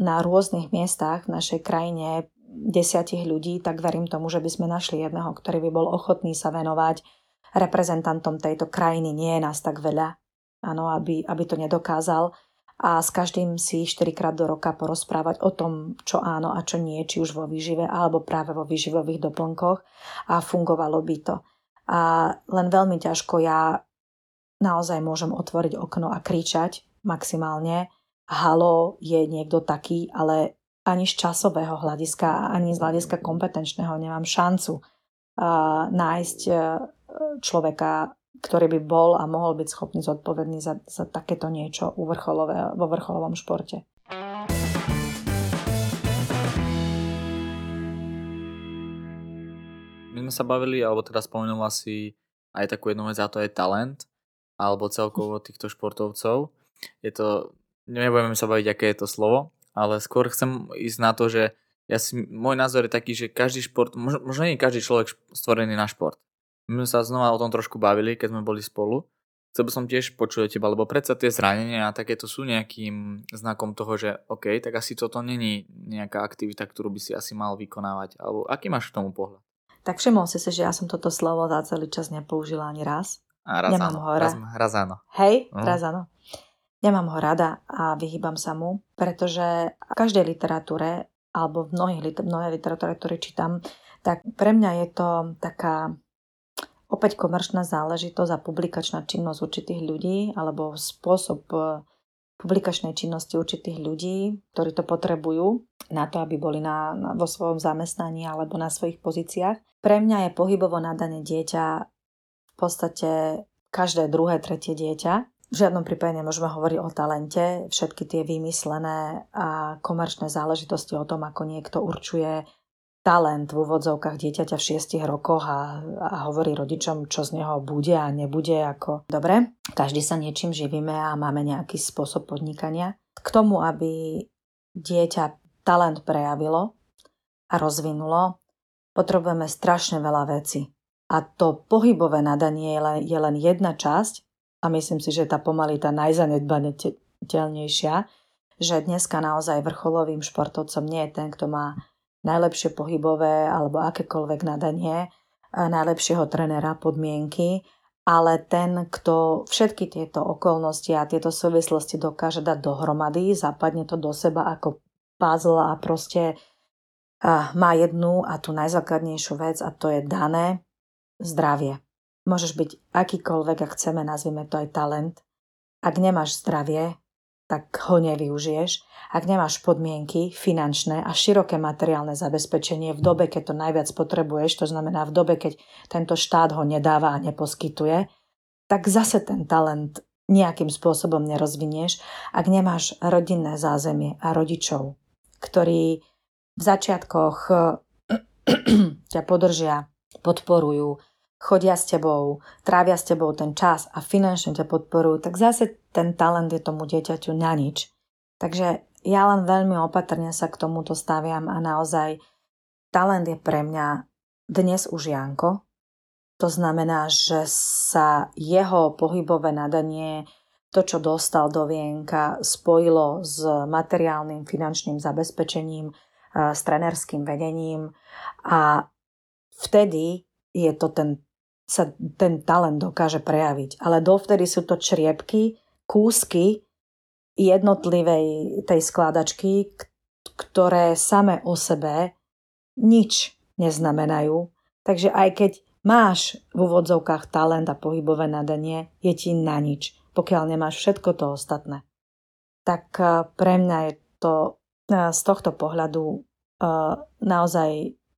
na rôznych miestach v našej krajine 10 ľudí, tak verím tomu, že by sme našli jedného, ktorý by bol ochotný sa venovať reprezentantom tejto krajiny. Nie je nás tak veľa, áno, aby to nedokázal. A s každým si 4-krát do roka porozprávať o tom, čo áno a čo nie, či už vo výžive alebo práve vo výživových doplnkoch a fungovalo by to. A len veľmi ťažko ja naozaj môžem otvoriť okno a kričať maximálne halo, je niekto taký, ale ani z časového hľadiska, ani z hľadiska kompetenčného nemám šancu nájsť človeka, ktorý by bol a mohol byť schopný zodpovedný za takéto niečo vo vrcholovom športe. My sme sa bavili, alebo teda spomenula si aj takú jednu vec, a to je talent, alebo celkovo týchto športovcov. Je to, nebudeme sa baviť, aké je to slovo, ale skôr chcem ísť na to, že môj názor je taký, že každý šport, možno nie každý človek stvorený na šport. My sme sa znova o tom trošku bavili, keď sme boli spolu. Chcel by som tiež počuť teba, lebo predsa tie zranenia a takéto sú nejakým znakom toho, že OK, tak asi toto není nejaká aktivita, ktorú by si asi mal vykonávať. Alebo aký máš k tomu pohľad? Tak všimol si sa, že ja som toto slovo za celý čas nepoužila ani raz. A raz áno. Hej, raz áno. Nemám ho rada a vyhýbam sa mu, pretože v každej literatúre alebo v mnohej literatúre, ktoré čítam, tak pre mňa je to taká opäť komerčná záležitosť a publikačná činnosť určitých ľudí alebo spôsob publikačnej činnosti určitých ľudí, ktorí to potrebujú na to, aby boli vo svojom zamestnaní alebo na svojich pozíciách. Pre mňa je pohybovo nadané dieťa v podstate každé druhé, tretie dieťa. V žiadnom prípade nemôžeme hovoriť o talente. Všetky tie vymyslené a komerčné záležitosti o tom, ako niekto určuje talent v úvodzovkách dieťaťa v 6 rokoch a hovorí rodičom, čo z neho bude a nebude. Ako... Dobre, každý sa niečím živíme a máme nejaký spôsob podnikania. K tomu, aby dieťa talent prejavilo a rozvinulo, potrebujeme strašne veľa vecí. A to pohybové nadanie je len jedna časť a myslím si, že tá pomaly tá najzanedbateľnejšia, že dneska naozaj vrcholovým športovcom nie je ten, kto má najlepšie pohybové alebo akékoľvek nadanie, najlepšieho trénera, podmienky, ale ten, kto všetky tieto okolnosti a tieto súvislosti dokáže dať dohromady, zapadne to do seba ako puzzle a proste má jednu a tú najzákladnejšiu vec a to je dané zdravie. Môžeš byť akýkoľvek, ak chceme, nazvime to aj talent. Ak nemáš zdravie, tak ho nevyužiješ. Ak nemáš podmienky, finančné a široké materiálne zabezpečenie v dobe, keď to najviac potrebuješ, to znamená v dobe, keď tento štát ho nedáva a neposkytuje, tak zase ten talent nejakým spôsobom nerozvinieš, ak nemáš rodinné zázemie a rodičov, ktorí v začiatkoch ťa podržia, podporujú, chodia s tebou, trávia s tebou ten čas a finančne ťa podporujú, tak zase ten talent je tomu dieťaťu na nič. Takže ja len veľmi opatrne sa k tomuto staviam a naozaj talent je pre mňa dnes už Janko. To znamená, že sa jeho pohybové nadanie, to čo dostal do vienka, spojilo s materiálnym finančným zabezpečením, s trenérským vedením a vtedy je to ten talent dokáže prejaviť. Ale dovtedy sú to čriepky, kúsky jednotlivej tej skladačky, ktoré same o sebe nič neznamenajú. Takže aj keď máš v úvodzovkách talent a pohybové nadanie, je ti na nič, pokiaľ nemáš všetko to ostatné. Tak pre mňa je to z tohto pohľadu naozaj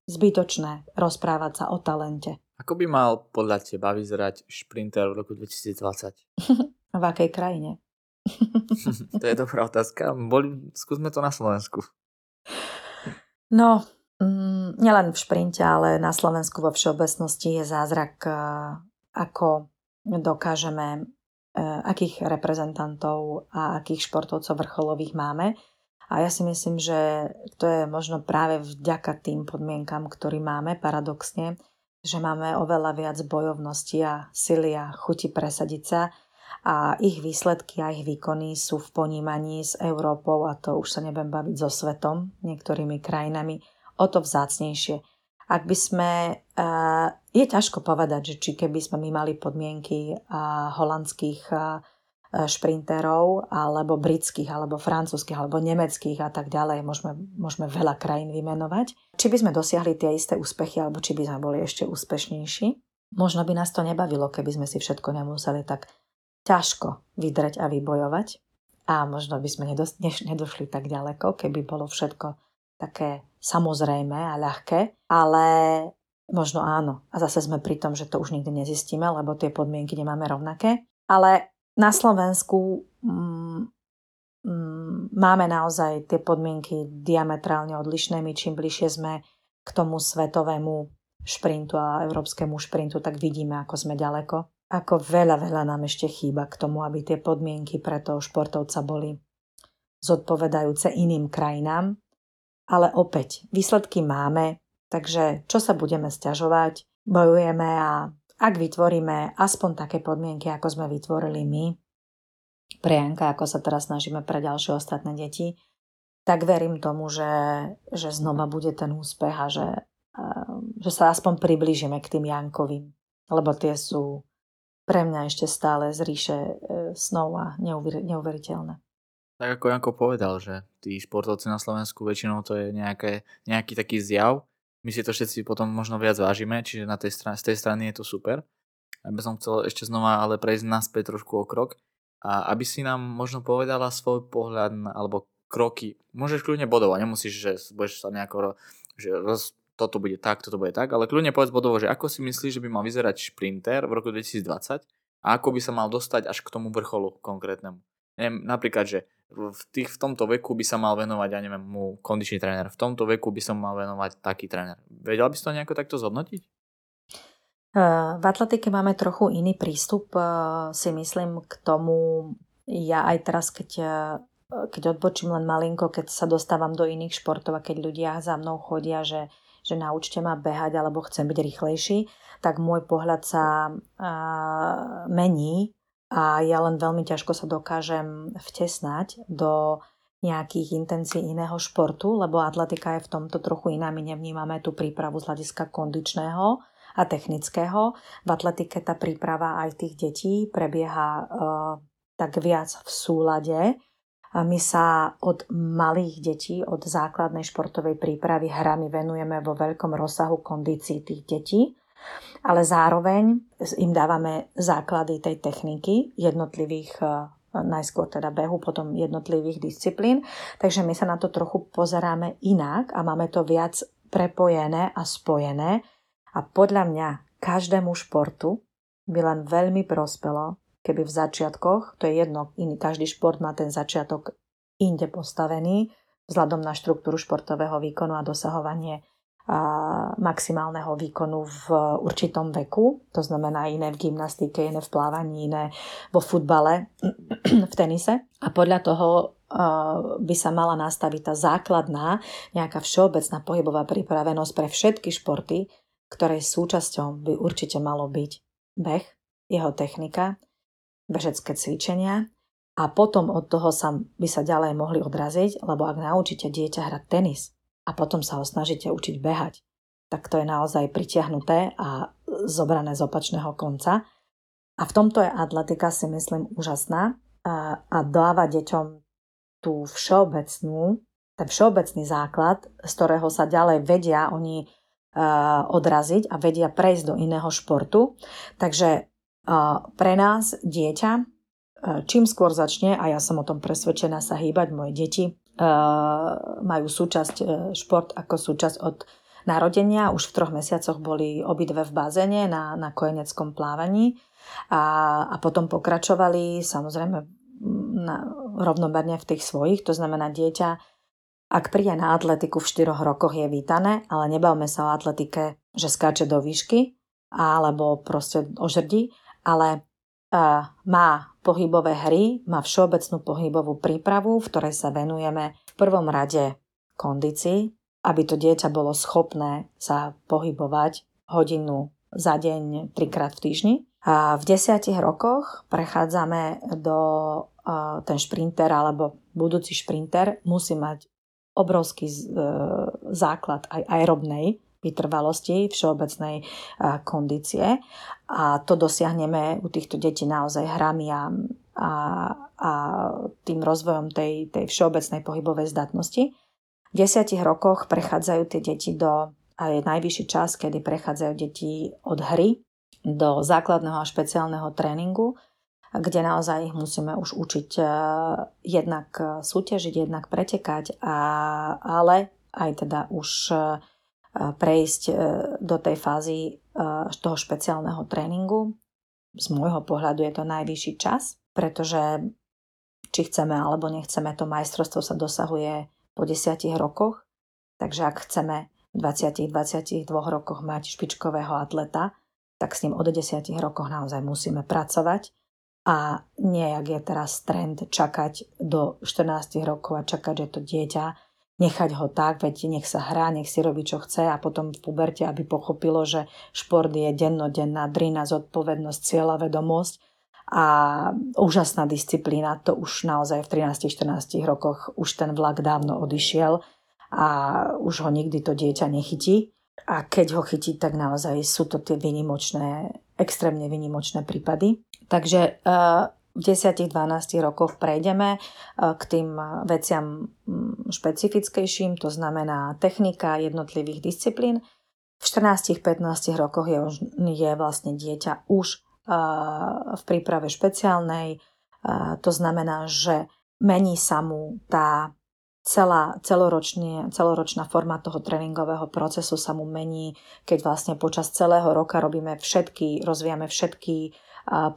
zbytočné rozprávať sa o talente. Ako by mal podľa teba vyzerať šprinter v roku 2020? V akej krajine? To je dobrá otázka. Skúsme to na Slovensku. No, nielen v šprinte, ale na Slovensku vo všeobecnosti je zázrak, ako dokážeme, akých reprezentantov a akých športovcov vrcholových máme. A ja si myslím, že to je možno práve vďaka tým podmienkam, ktorý máme paradoxne, že máme oveľa viac bojovnosti a sily a chuti presadiť sa a ich výsledky a ich výkony sú v ponímaní s Európou a to už sa nebudem baviť so svetom, niektorými krajinami, o to vzácnejšie. Ak by sme, je ťažko povedať, že či keby sme my mali podmienky holandských šprinterov, alebo britských, alebo francúzskych, alebo nemeckých a tak ďalej. Môžeme veľa krajín vymenovať. Či by sme dosiahli tie isté úspechy, alebo či by sme boli ešte úspešnejší? Možno by nás to nebavilo, keby sme si všetko nemuseli tak ťažko vydreť a vybojovať. A možno by sme nedošli tak ďaleko, keby bolo všetko také samozrejme a ľahké. Ale možno áno. A zase sme pri tom, že to už nikdy nezistíme, lebo tie podmienky nemáme rovnaké. Ale na Slovensku máme naozaj tie podmienky diametrálne odlišné. My čím bližšie sme k tomu svetovému šprintu a európskemu šprintu, tak vidíme, ako sme ďaleko. Ako veľa nám ešte chýba k tomu, aby tie podmienky pre toho športovca boli zodpovedajúce iným krajinám. Ale opäť, výsledky máme, takže čo sa budeme sťažovať, bojujeme a ak vytvoríme aspoň také podmienky, ako sme vytvorili my, pre Janka, ako sa teraz snažíme pre ďalšie ostatné deti, tak verím tomu, že znova bude ten úspech a že sa aspoň priblížime k tým Jankovým, lebo tie sú pre mňa ešte stále z ríše snov a neuveriteľné. Tak ako Janko povedal, že tí športovci na Slovensku väčšinou to je nejaký taký zjav. My si to všetci potom možno viac vážime, čiže na tej z tej strany je to super. Aby som chcel ešte znova ale prejsť naspäť trošku o krok. A aby si nám možno povedala svoj pohľad alebo kroky. Môžeš kľudne bodovať, nemusíš, že budeš sa nejako, že toto bude tak, ale kľudne povedz bodovo, že ako si myslíš, že by mal vyzerať šprinter v roku 2020 a ako by sa mal dostať až k tomu vrcholu konkrétnemu. Neviem, napríklad, že v tomto veku by sa mal venovať, ja neviem, mu kondičný tréner, v tomto veku by sa mal venovať taký tréner. Vedel by si to nejako takto zhodnotiť? V atletike máme trochu iný prístup, si myslím, k tomu. Ja aj teraz, keď odbočím len malinko, keď sa dostávam do iných športov a keď ľudia za mnou chodia, že naučte ma behať alebo chcem byť rýchlejší, tak môj pohľad sa mení a ja len veľmi ťažko sa dokážem vtesnať do nejakých intencií iného športu, lebo atletika je v tomto trochu iná. My nevnímame tú prípravu z hľadiska kondičného a technického. V atletike tá príprava aj tých detí prebieha tak viac v súlade. A my sa od malých detí, od základnej športovej prípravy hrami venujeme vo veľkom rozsahu kondícií tých detí, ale zároveň im dávame základy tej techniky jednotlivých, najskôr teda behu, potom jednotlivých disciplín. Takže my sa na to trochu pozeráme inak a máme to viac prepojené a spojené. A podľa mňa každému športu by len veľmi prospelo, keby v začiatkoch, to je jedno, každý šport má ten začiatok inde postavený vzhľadom na štruktúru športového výkonu a dosahovanie maximálneho výkonu v určitom veku, to znamená iné v gymnastike, iné v plávaní, iné vo futbale, v tenise. A podľa toho by sa mala nastaviť tá základná, nejaká všeobecná pohybová pripravenosť pre všetky športy, ktorej súčasťou by určite malo byť beh, jeho technika, bežecké cvičenia a potom od toho by sa ďalej mohli odraziť, lebo ak naučíte dieťa hrať tenis a potom sa ho snažíte učiť behať, tak to je naozaj pritiahnuté a zobrané z opačného konca. A v tomto je atletika, si myslím, úžasná a dáva deťom ten všeobecný základ, z ktorého sa ďalej vedia oni odraziť a vedia prejsť do iného športu. Takže pre nás dieťa, čím skôr začne, a ja som o tom presvedčená, sa hýbať, moje deti majú šport ako súčasť od narodenia, už v 3 mesiacoch boli obidve v bazéne na kojeneckom plávaní a potom pokračovali samozrejme rovnomerne v tých svojich, to znamená dieťa, ak príde na atletiku v 4 rokoch, je vítané, ale nebavme sa o atletike, že skáče do výšky alebo proste o žrdi, ale má pohybové hry, má všeobecnú pohybovú prípravu, v ktorej sa venujeme v prvom rade kondícii, aby to dieťa bolo schopné sa pohybovať hodinu za deň 3-krát v týždni. A v 10 rokoch prechádzame do ten šprinter alebo budúci šprinter musí mať obrovský základ aj aerobnej vytrvalosti, všeobecnej kondície a to dosiahneme u týchto detí naozaj hrami a tým rozvojom tej všeobecnej pohybovej zdatnosti. V 10 rokoch prechádzajú tie deti a je najvyšší čas, kedy prechádzajú deti od hry do základného a špeciálneho tréningu, kde naozaj ich musíme už učiť jednak súťažiť, jednak pretekať, ale aj teda už prejsť do tej fázy toho špeciálneho tréningu. Z môjho pohľadu je to najvyšší čas, pretože či chceme alebo nechceme, to majstrovstvo sa dosahuje po 10 rokoch, takže ak chceme v 20-22 rokoch mať špičkového atleta, tak s ním od 10 rokoch naozaj musíme pracovať a nie, jak je teraz trend, čakať do 14 rokov a čakať, že to dieťa nechať ho tak, veď nech sa hrá, nech si robí, čo chce, a potom v puberte, aby pochopilo, že šport je dennodenná drina, zodpovednosť, cieľa, vedomosť a úžasná disciplína. To už naozaj v 13-14 rokoch už ten vlak dávno odišiel a už ho nikdy to dieťa nechytí. A keď ho chytí, tak naozaj sú to tie výnimočné, extrémne výnimočné prípady. Takže v 10-12 rokoch prejdeme k tým veciam špecifickejším, to znamená technika jednotlivých disciplín. V 14-15 rokoch je vlastne dieťa už v príprave špeciálnej, to znamená, že mení sa mu tá celoročná forma toho tréningového procesu sa mu mení, keď vlastne počas celého roka rozvíjame všetky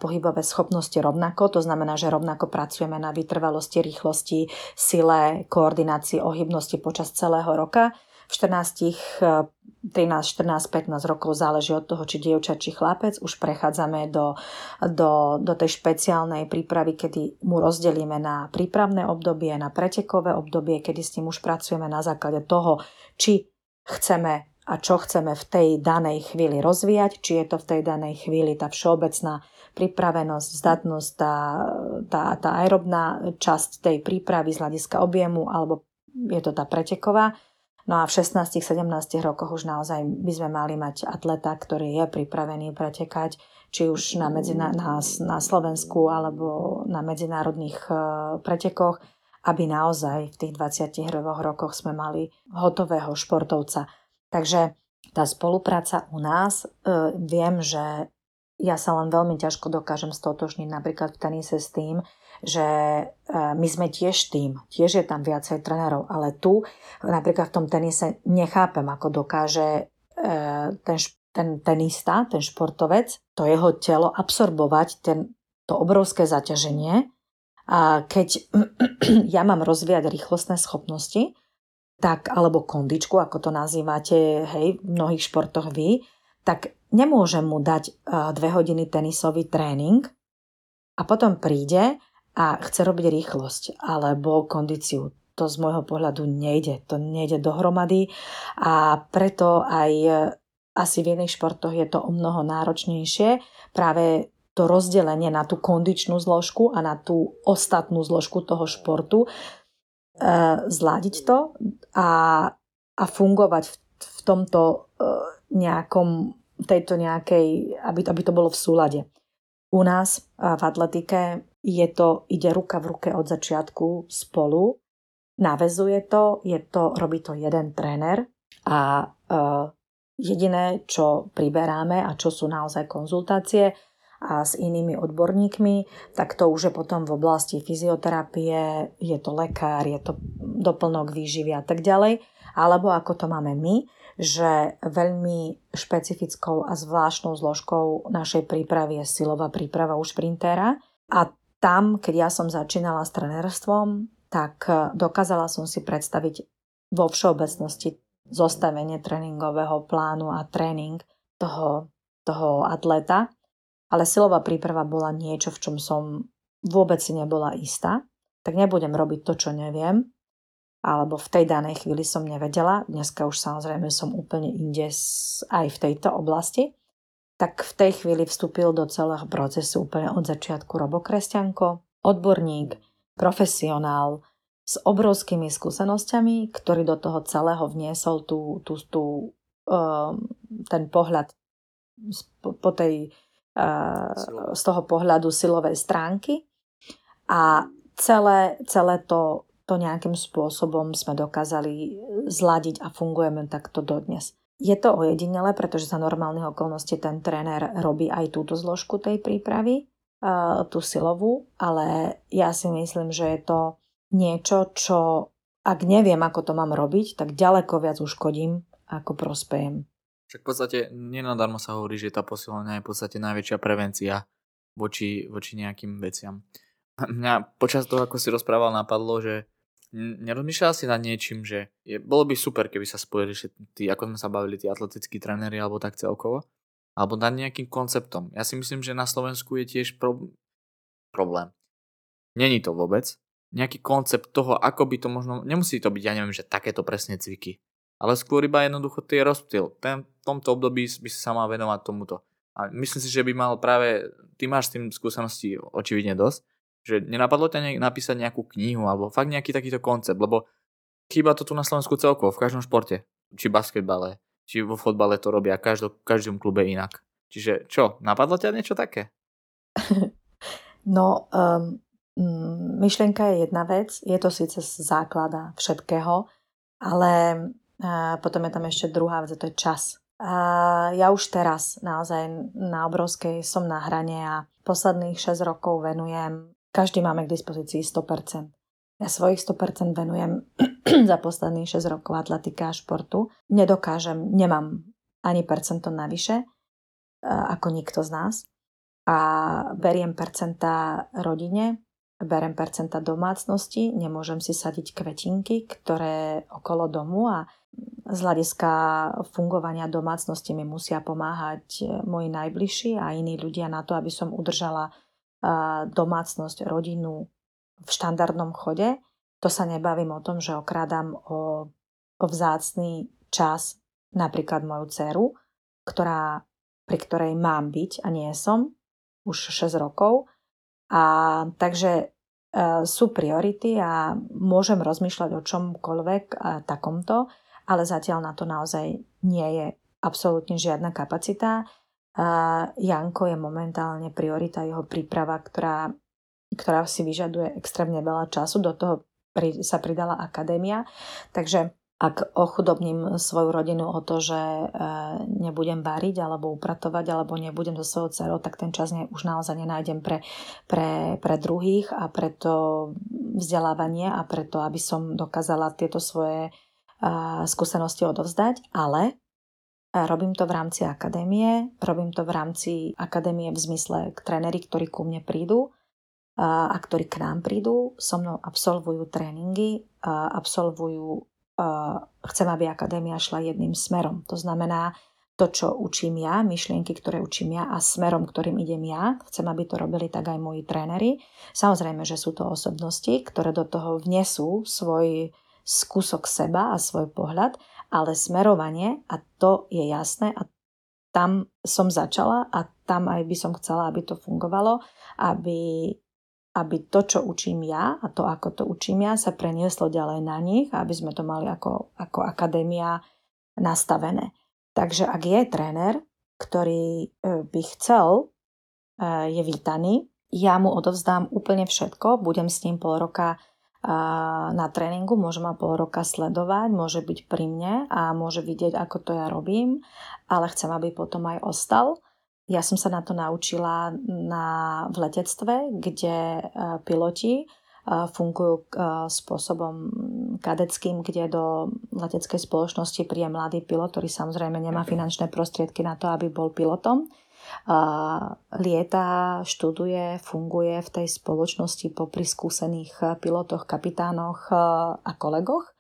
pohybové schopnosti rovnako, to znamená, že rovnako pracujeme na vytrvalosti, rýchlosti, sile, koordinácii, ohybnosti počas celého roka. V 13, 15 rokov záleží od toho, či dievča, či chlapec, už prechádzame do tej špeciálnej prípravy, kedy mu rozdelíme na prípravné obdobie, na pretekové obdobie, kedy s ním už pracujeme na základe toho, či chceme a čo chceme v tej danej chvíli rozvíjať, či je to v tej danej chvíli tá všeobecná pripravenosť, zdatnosť, tá aerobná časť tej prípravy z hľadiska objemu, alebo je to tá preteková. No a v 16-17 rokoch už naozaj by sme mali mať atleta, ktorý je pripravený pretekať, či už na Slovensku alebo na medzinárodných pretekoch, aby naozaj v tých 20 rokoch sme mali hotového športovca. Takže tá spolupráca u nás, viem, že ja sa len veľmi ťažko dokážem stotožniť napríklad v tenise s tým, že my sme tiež tým, tiež je tam viacej trénerov, ale tu napríklad v tom tenise nechápem, ako dokáže ten tenista, ten športovec, to jeho telo absorbovať to obrovské zaťaženie. A keď ja mám rozvíjať rýchlostné schopnosti, tak, alebo kondičku, ako to nazývate, hej, v mnohých športoch vy, tak nemôžem mu dať 2 hodiny tenisový tréning a potom príde a chce robiť rýchlosť alebo kondíciu. To z môjho pohľadu nejde. To nejde dohromady a preto aj asi v iných športoch je to o mnoho náročnejšie. Práve to rozdelenie na tú kondičnú zložku a na tú ostatnú zložku toho športu, zladiť to a fungovať v tomto nejakom, tejto nejakej, aby to bolo v súlade. U nás v atletike ide ruka v ruke od začiatku spolu, navezuje to, robí to jeden tréner a jediné, čo priberáme a čo sú naozaj konzultácie a s inými odborníkmi, tak to už je potom v oblasti fyzioterapie, je to lekár, je to doplnok výživy a tak ďalej, alebo ako to máme my, že veľmi špecifickou a zvláštnou zložkou našej prípravy je silová príprava u šprintéra a tam, keď ja som začínala s trenérstvom, tak dokázala som si predstaviť vo všeobecnosti zostavenie tréningového plánu a tréning toho atleta. Ale silová príprava bola niečo, v čom som vôbec si nebola istá. Tak nebudem robiť to, čo neviem. Alebo v tej danej chvíli som nevedela. Dneska už samozrejme som úplne inde aj v tejto oblasti. Tak v tej chvíli vstúpil do celého procesu úplne od začiatku Robo Kresťanko, odborník, profesionál s obrovskými skúsenosťami, ktorý do toho celého vniesol ten pohľad z toho pohľadu silovej stránky a celé to nejakým spôsobom sme dokázali zladiť a fungujeme takto dodnes. Je to ojedinelé, pretože za normálnych okolností ten tréner robí aj túto zložku tej prípravy, tú silovú, ale ja si myslím, že je to niečo, čo ak neviem, ako to mám robiť, tak ďaleko viac uškodím, ako prospejem. Však v podstate nenadarmo sa hovorí, že tá posilňovňa je v podstate najväčšia prevencia voči nejakým veciam. Mňa počas toho, ako si rozprával, napadlo, že nerozmýšľal si nad niečím, že bolo by super, keby sa spojili všetci, ako sme sa bavili, tí atletickí tréneri alebo tak celkovo, alebo nad nejakým konceptom. Ja si myslím, že na Slovensku je tiež problém. Není to vôbec. nejaký koncept toho, ako by to možno, nemusí to byť, ja neviem, že takéto presne cviky, ale skôr iba jednoducho ty rozptýl. V tomto období by si sa mal venovať tomuto. A myslím si, že by mal práve, ty máš s tým skúseností očividne dosť, že nenapadlo ťa napísať nejakú knihu alebo fakt nejaký takýto koncept, lebo chýba to tu na Slovensku celkovo, v každom športe, či basketbale, či vo fotbale to robia, v každom klube inak. Čiže čo, napadlo ťa niečo také? No, myšlienka je jedna vec, je to síce základa všetkého, ale potom je tam ešte druhá vec, to je čas. Ja už teraz naozaj na obrovskej som na hrane a posledných 6 rokov venujem, každý máme k dispozícii 100%. Ja svojich 100% venujem za posledných 6 rokov atletike a športu. Nedokážem, nemám ani percento navyše, ako nikto z nás. A beriem percentá rodine, beriem percentá domácnosti, nemôžem si sadiť kvetinky, ktoré okolo domu a z hľadiska fungovania domácnosti mi musia pomáhať moji najbližší a iní ľudia na to, aby som udržala domácnosť, rodinu v štandardnom chode. To sa nebavím o tom, že okrádam o vzácny čas napríklad moju dceru, pri ktorej mám byť a nie som už 6 rokov. A takže sú priority a môžem rozmýšľať o čomkoľvek takomto, ale zatiaľ na to naozaj nie je absolútne žiadna kapacita. Janko je momentálne priorita, jeho príprava, ktorá si vyžaduje extrémne veľa času. Do toho sa pridala akadémia. Takže ak ochudobním svoju rodinu o to, že nebudem variť alebo upratovať, alebo nebudem so svojou dcerou, tak ten čas už naozaj nenájdem pre druhých a preto vzdelávanie a preto, aby som dokázala tieto svoje skúsenosti odovzdať. Ale robím to v rámci akadémie, v zmysle tréneri, ktorí ku mne prídu a ktorí k nám prídu, so mnou absolvujú tréningy, chcem, aby akadémia šla jedným smerom. To znamená, to, čo učím ja, myšlienky, ktoré učím ja a smerom, ktorým idem ja, chcem, aby to robili tak aj moji tréneri. Samozrejme, že sú to osobnosti, ktoré do toho vnesú svoj skúsok seba a svoj pohľad, ale smerovanie, a to je jasné, a tam som začala a tam aj by som chcela, aby to fungovalo, aby to, čo učím ja a to, ako to učím ja, sa prenieslo ďalej na nich, aby sme to mali ako akadémia nastavené. Takže ak je tréner, ktorý by chcel, je vítaný, ja mu odovzdám úplne všetko, budem s ním pol roka na tréningu, môže ma pol roka sledovať, môže byť pri mne a môže vidieť, ako to ja robím, ale chcem, aby potom aj ostal. Ja som sa na to naučila v letectve, kde piloti fungujú spôsobom kadeckým, kde do leteckej spoločnosti príde mladý pilot, ktorý samozrejme nemá finančné prostriedky na to, aby bol pilotom. Lieta, študuje, funguje v tej spoločnosti popri skúsených pilotoch, kapitánoch a kolegoch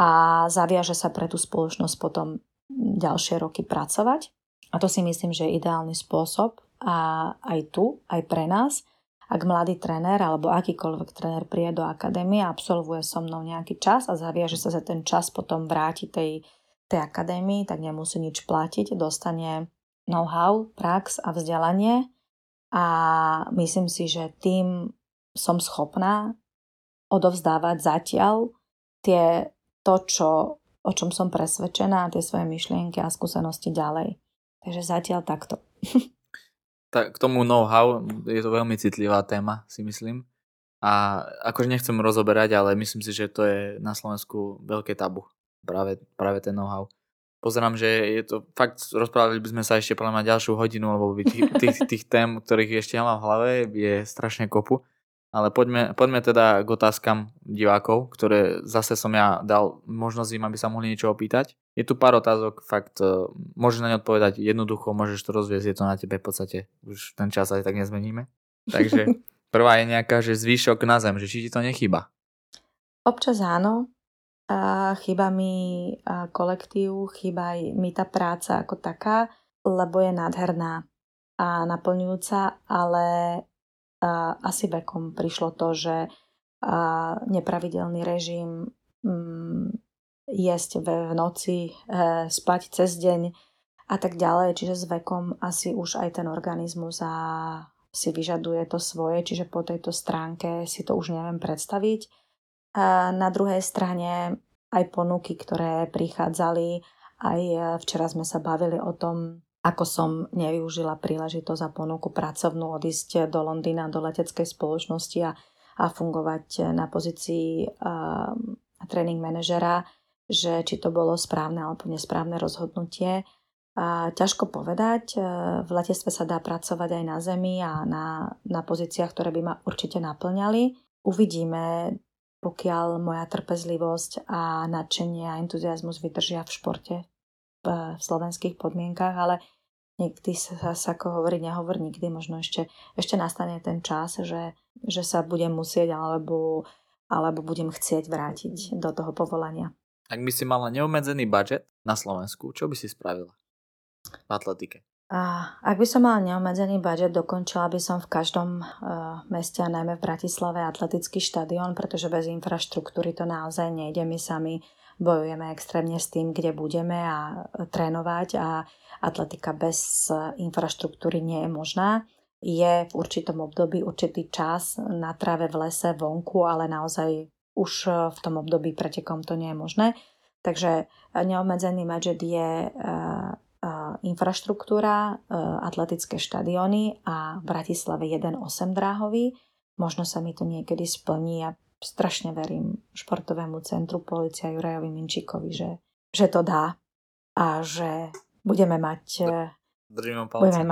a zaviaže sa pre tú spoločnosť potom ďalšie roky pracovať. A to si myslím, že je ideálny spôsob a aj tu, aj pre nás. Ak mladý tréner alebo akýkoľvek tréner príde do akadémie, absolvuje so mnou nejaký čas a zaviaže sa za ten čas potom vráti tej akadémii, tak nemusí nič platiť, dostane know-how, prax a vzdelanie a myslím si, že tým som schopná odovzdávať zatiaľ o čom som presvedčená, tie svoje myšlienky a skúsenosti ďalej. Takže zatiaľ takto. Tak, k tomu know-how je to veľmi citlivá téma, si myslím. A akože nechcem rozoberať, ale myslím si, že to je na Slovensku veľké tabu. Práve ten know-how. Pozerám, že je to fakt, rozprávali by sme sa ešte podľa mňa ďalšiu hodinu, lebo tých tém, ktorých ešte ja mám v hlave, je strašne kopu. Ale poďme teda k otázkam divákov, ktoré zase som ja dal možnosť im, aby sa mohli niečo opýtať. Je tu pár otázok, fakt môžeš na ne odpovedať jednoducho, môžeš to rozviesť, je to na tebe v podstate, už ten čas aj tak nezmeníme. Takže prvá je nejaká, že zvýšok na zem, že či ti to nechýba? Občas áno, chýba mi kolektív, chýba mi tá práca ako taká, lebo je nádherná a naplňujúca, ale asi vekom prišlo to, že nepravidelný režim, jesť v noci, spať cez deň a tak ďalej. Čiže s vekom asi už aj ten organizmus si vyžaduje to svoje, čiže po tejto stránke si to už neviem predstaviť. A na druhej strane aj ponuky, ktoré prichádzali, aj včera sme sa bavili o tom, ako som nevyužila príležitosť a ponuku pracovnú odísť do Londýna, do leteckej spoločnosti a fungovať na pozícii tréning manažera, že či to bolo správne alebo nesprávne rozhodnutie. Ťažko povedať, v letectve sa dá pracovať aj na zemi a na pozíciách, ktoré by ma určite naplňali. Uvidíme, pokiaľ moja trpezlivosť a nadšenie a entuziasmus vydržia v športe v slovenských podmienkach, ale niekdy sa ako hovorí, nehovor nikdy, možno ešte nastane ten čas, že sa budem musieť alebo budem chcieť vrátiť do toho povolania. Ak by si mala neobmedzený budžet na Slovensku, čo by si spravila v atletike? Ak by som mala neobmedzený budžet, dokončila by som v každom meste a najmä v Bratislave atletický štadión, pretože bez infraštruktúry to naozaj nejde. My sami bojujeme extrémne s tým, kde budeme a trénovať, a atletika bez infraštruktúry nie je možná. Je v určitom období určitý čas na tráve, v lese, vonku, ale naozaj už v tom období pretekom to nie je možné. Takže neobmedzený budžet je infraštruktúra, atletické štadióny a v Bratislave 1,8 dráhový. Možno sa mi to niekedy splní. Ja strašne verím športovému centru Polícia Jurajovi Minčíkovi, že to dá a že budeme mať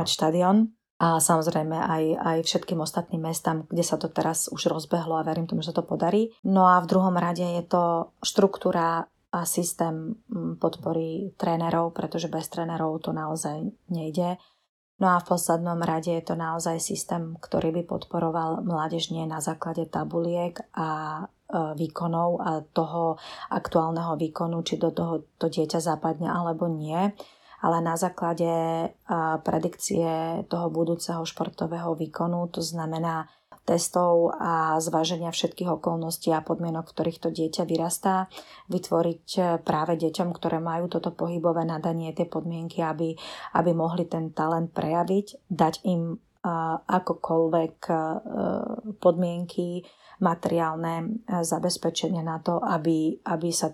štadión. A samozrejme aj všetkým ostatným mestám, kde sa to teraz už rozbehlo, a verím tomu, že sa to podarí. No a v druhom rade je to štruktúra a systém podpory trénerov, pretože bez trénerov to naozaj nejde. No a v poslednom rade je to naozaj systém, ktorý by podporoval mládež nie na základe tabuliek a výkonov a toho aktuálneho výkonu, či do toho to dieťa zapadne alebo nie, ale na základe predikcie toho budúceho športového výkonu, to znamená testov a zváženia všetkých okolností a podmienok, v ktorých to dieťa vyrastá, vytvoriť práve deťom, ktoré majú toto pohybové nadanie, tie podmienky, aby mohli ten talent prejaviť, dať im akokoľvek podmienky, materiálne zabezpečenie na to, aby sa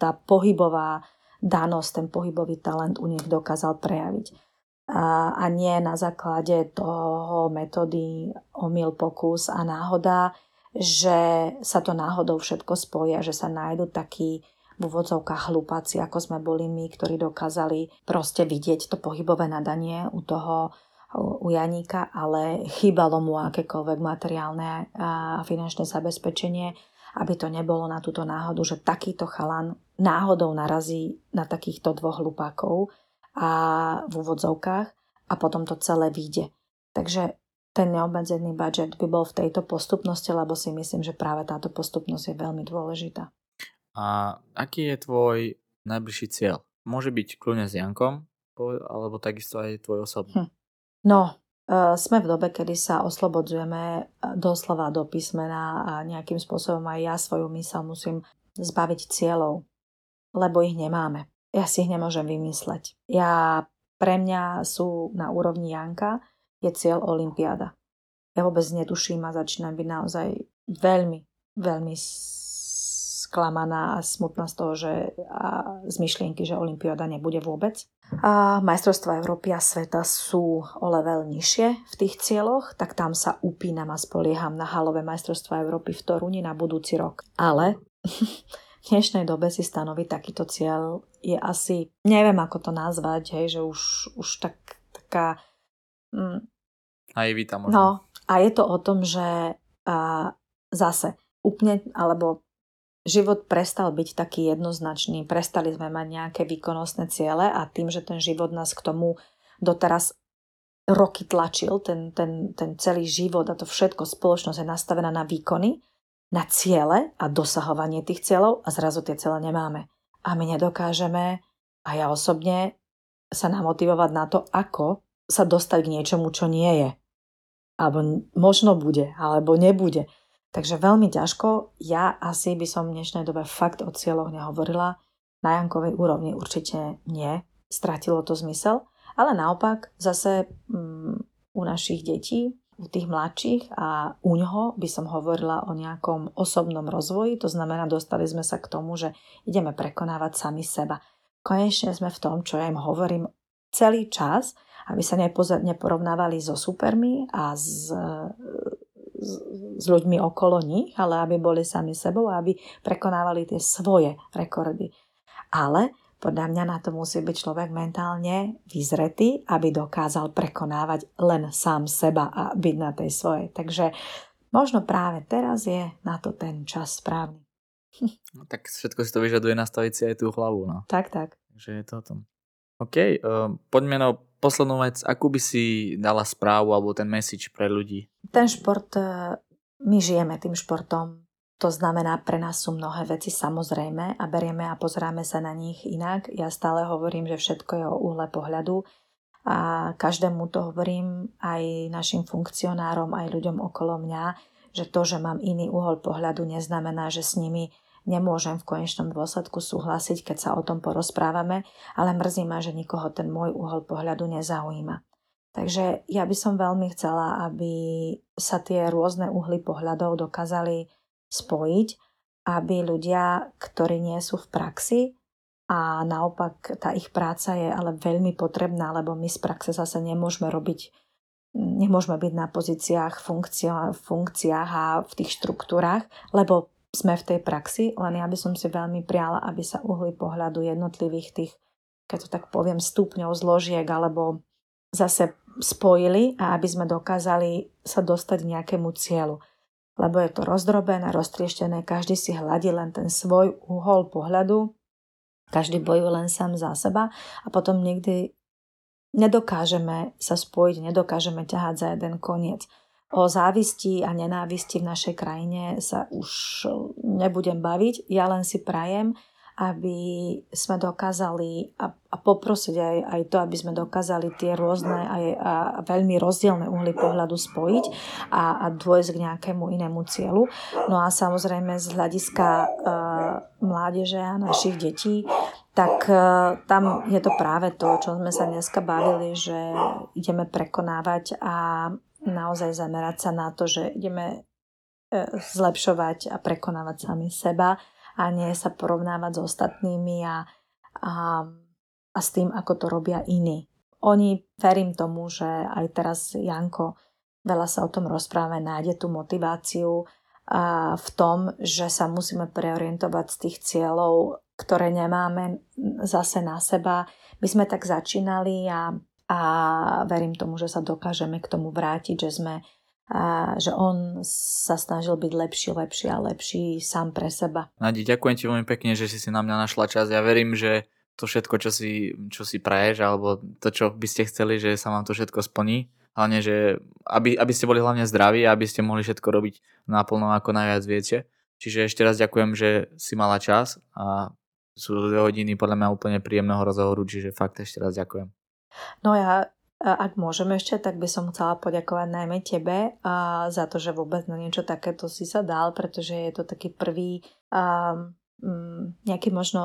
tá pohybová danosť, ten pohybový talent u nich dokázal prejaviť. A nie na základe toho metódy omyl, pokus a náhoda, že sa to náhodou všetko spojí a že sa nájdu takí v úvodzovkách hlupáci, ako sme boli my, ktorí dokázali proste vidieť to pohybové nadanie u Janíka, ale chýbalo mu akékoľvek materiálne a finančné zabezpečenie, aby to nebolo na túto náhodu, že takýto chalan náhodou narazí na takýchto dvoch hlupákov a v úvodzovkách a potom to celé vyjde. Takže ten neobmedzený budžet by bol v tejto postupnosti, lebo si myslím, že práve táto postupnosť je veľmi dôležitá. A aký je tvoj najbližší cieľ? Môže byť kľudne s Jankom, alebo takisto aj tvoj osobný? No, sme v dobe, kedy sa oslobodzujeme doslova do písmena a nejakým spôsobom aj ja svoju myseľ musím zbaviť cieľov, lebo ich nemáme. Ja si ich nemôžem vymysleť. Pre mňa sú na úrovni Janka je cieľ olympiáda. Ja vôbec netuším a začínam byť naozaj veľmi, veľmi sklamaná a smutná z toho, z myšlienky, že olympiáda nebude vôbec. A majstrovstvá Európy a sveta sú o level nižšie v tých cieľoch, tak tam sa upínam a spolieham na halové majstrovstvá Európy v Toruni na budúci rok. Ale v dnešnej dobe si stanoviť takýto cieľ je asi, neviem ako to nazvať, hej, že už taká... naivita možno. No, a je to o tom, že zase úplne, alebo život prestal byť taký jednoznačný, prestali sme mať nejaké výkonnostné ciele a tým, že ten život nás k tomu doteraz roky tlačil, ten celý život a to všetko, spoločnosť je nastavená na výkony, na ciele a dosahovanie tých cieľov a zrazu tie ciele nemáme. A my nedokážeme, a ja osobne, sa namotivovať na to, ako sa dostať k niečomu, čo nie je. Alebo možno bude, alebo nebude. Takže veľmi ťažko, ja asi by som v dnešnej dobe fakt o cieľoch nehovorila, na Jankovej úrovni určite nie, stratilo to zmysel, ale naopak zase u našich detí, u tých mladších a u ňoho by som hovorila o nejakom osobnom rozvoji, to znamená dostali sme sa k tomu, že ideme prekonávať sami seba. Konečne sme v tom, čo ja im hovorím celý čas, aby sa neporovnávali so supermi a s ľuďmi okolo nich, ale aby boli sami sebou a aby prekonávali tie svoje rekordy. Ale podľa mňa na to musí byť človek mentálne vyzretý, aby dokázal prekonávať len sám seba a byť na tej svojej. Takže možno práve teraz je na to ten čas správny. No, tak všetko si to vyžaduje nastaviť si aj tú hlavu. No. Tak. Takže je to o tom. OK, poďme na poslednú vec. Akú by si dala správu alebo ten message pre ľudí? Ten šport, my žijeme tým športom. To znamená, pre nás sú mnohé veci samozrejme a berieme a pozeráme sa na nich inak. Ja stále hovorím, že všetko je o uhle pohľadu a každému to hovorím, aj našim funkcionárom, aj ľuďom okolo mňa, že to, že mám iný uhol pohľadu, neznamená, že s nimi nemôžem v konečnom dôsledku súhlasiť, keď sa o tom porozprávame, ale mrzí ma, že nikoho ten môj uhol pohľadu nezaujíma. Takže ja by som veľmi chcela, aby sa tie rôzne uhly pohľadov dokázali spojiť, aby ľudia, ktorí nie sú v praxi a naopak tá ich práca je ale veľmi potrebná, lebo my z praxe zase nemôžeme byť na pozíciách, funkciách a v tých štruktúrach, lebo sme v tej praxi, len ja by som si veľmi priala, aby sa uhly pohľadu jednotlivých tých, keď to tak poviem, stupňov, zložiek, alebo zase spojili a aby sme dokázali sa dostať k nejakému cieľu. Lebo je to rozdrobené, roztrieštené, každý si hladí len ten svoj uhol pohľadu, každý bojuje len sám za seba a potom niekdy nedokážeme sa spojiť, nedokážeme ťahať za jeden koniec. O závisti a nenávisti v našej krajine sa už nebudem baviť. Ja len si prajem, aby sme dokázali a poprosiť aj to, aby sme dokázali tie rôzne a veľmi rozdielne uhly pohľadu spojiť a dôjsť k nejakému inému cieľu. No a samozrejme z hľadiska mládeže a našich detí, tak tam je to práve to, čo sme sa dneska bavili, že ideme prekonávať a naozaj zamerať sa na to, že ideme zlepšovať a prekonávať sami seba a nie sa porovnávať s ostatnými a s tým, ako to robia iní. Oni, verím tomu, že aj teraz Janko veľa sa o tom rozpráva, nájde tú motiváciu v tom, že sa musíme preorientovať z tých cieľov, ktoré nemáme zase na seba. My sme tak začínali a verím tomu, že sa dokážeme k tomu vrátiť, že on sa snažil byť lepší a lepší sám pre seba. Nadi, ďakujem ti veľmi pekne, že si na mňa našla čas. Ja verím, že to všetko, čo si praješ, alebo to, čo by ste chceli, že sa vám to všetko splní. Hlavne, že aby ste boli hlavne zdraví a aby ste mohli všetko robiť naplno, ako najviac viete. Čiže ešte raz ďakujem, že si mala čas a sú 2 hodiny podľa mňa úplne príjemného rozhovoru, čiže fakt ešte raz ďakujem. No ja, ak môžem ešte, tak by som chcela poďakovať najmä tebe za to, že vôbec na niečo takéto si sa dal, pretože je to taký prvý, nejaký možno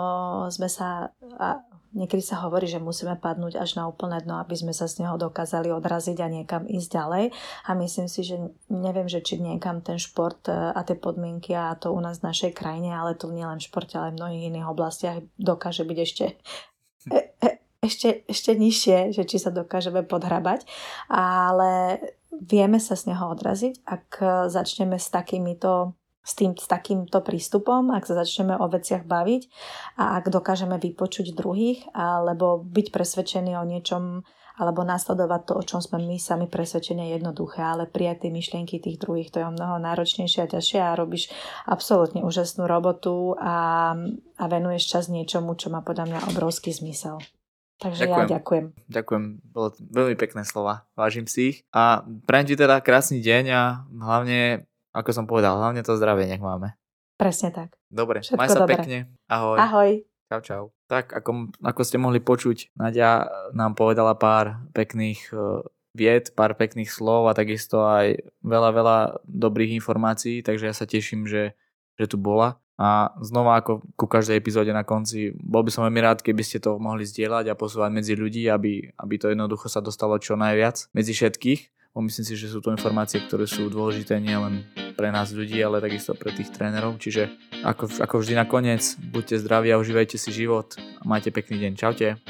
niekedy sa hovorí, že musíme padnúť až na úplné dno, aby sme sa z neho dokázali odraziť a niekam ísť ďalej. A myslím si, že neviem, že či niekam ten šport a tie podmienky a to u nás v našej krajine, ale to nie len v športe, ale v mnohých iných oblastiach dokáže byť ešte nižšie, že či sa dokážeme podhrabať, ale vieme sa z neho odraziť, ak začneme s takýmto prístupom, ak sa začneme o veciach baviť a ak dokážeme vypočuť druhých alebo byť presvedčení o niečom alebo nasledovať to, o čom sme my sami presvedčení, jednoduché, ale prijať tie myšlienky tých druhých, to je o mnoho náročnejšie a ťažšie a robíš absolútne úžasnú robotu a venuješ čas niečomu, čo má podľa mňa obrovský zmysel. Takže ďakujem. Ja ďakujem. Ďakujem, bolo veľmi pekné slova, vážim si ich a prajem ti teda krásny deň a hlavne, ako som povedal, hlavne to zdravie nech máme. Presne tak. Dobre, všetko maj sa dobre. Pekne, ahoj. Ahoj. Čau. Tak, ako ste mohli počuť, Nadia nám povedala pár pekných vied, pár pekných slov a takisto aj veľa dobrých informácií, takže ja sa teším, že tu bola. A znova ako ku každej epizóde na konci, bol by som veľmi rád, keby ste to mohli zdieľať a posúvať medzi ľudí, aby to jednoducho sa dostalo čo najviac medzi všetkých. Myslím si, že sú to informácie, ktoré sú dôležité nielen pre nás ľudí, ale takisto pre tých trénerov. Čiže ako vždy nakoniec, buďte zdraví a užívajte si život. Majte pekný deň. Čaute.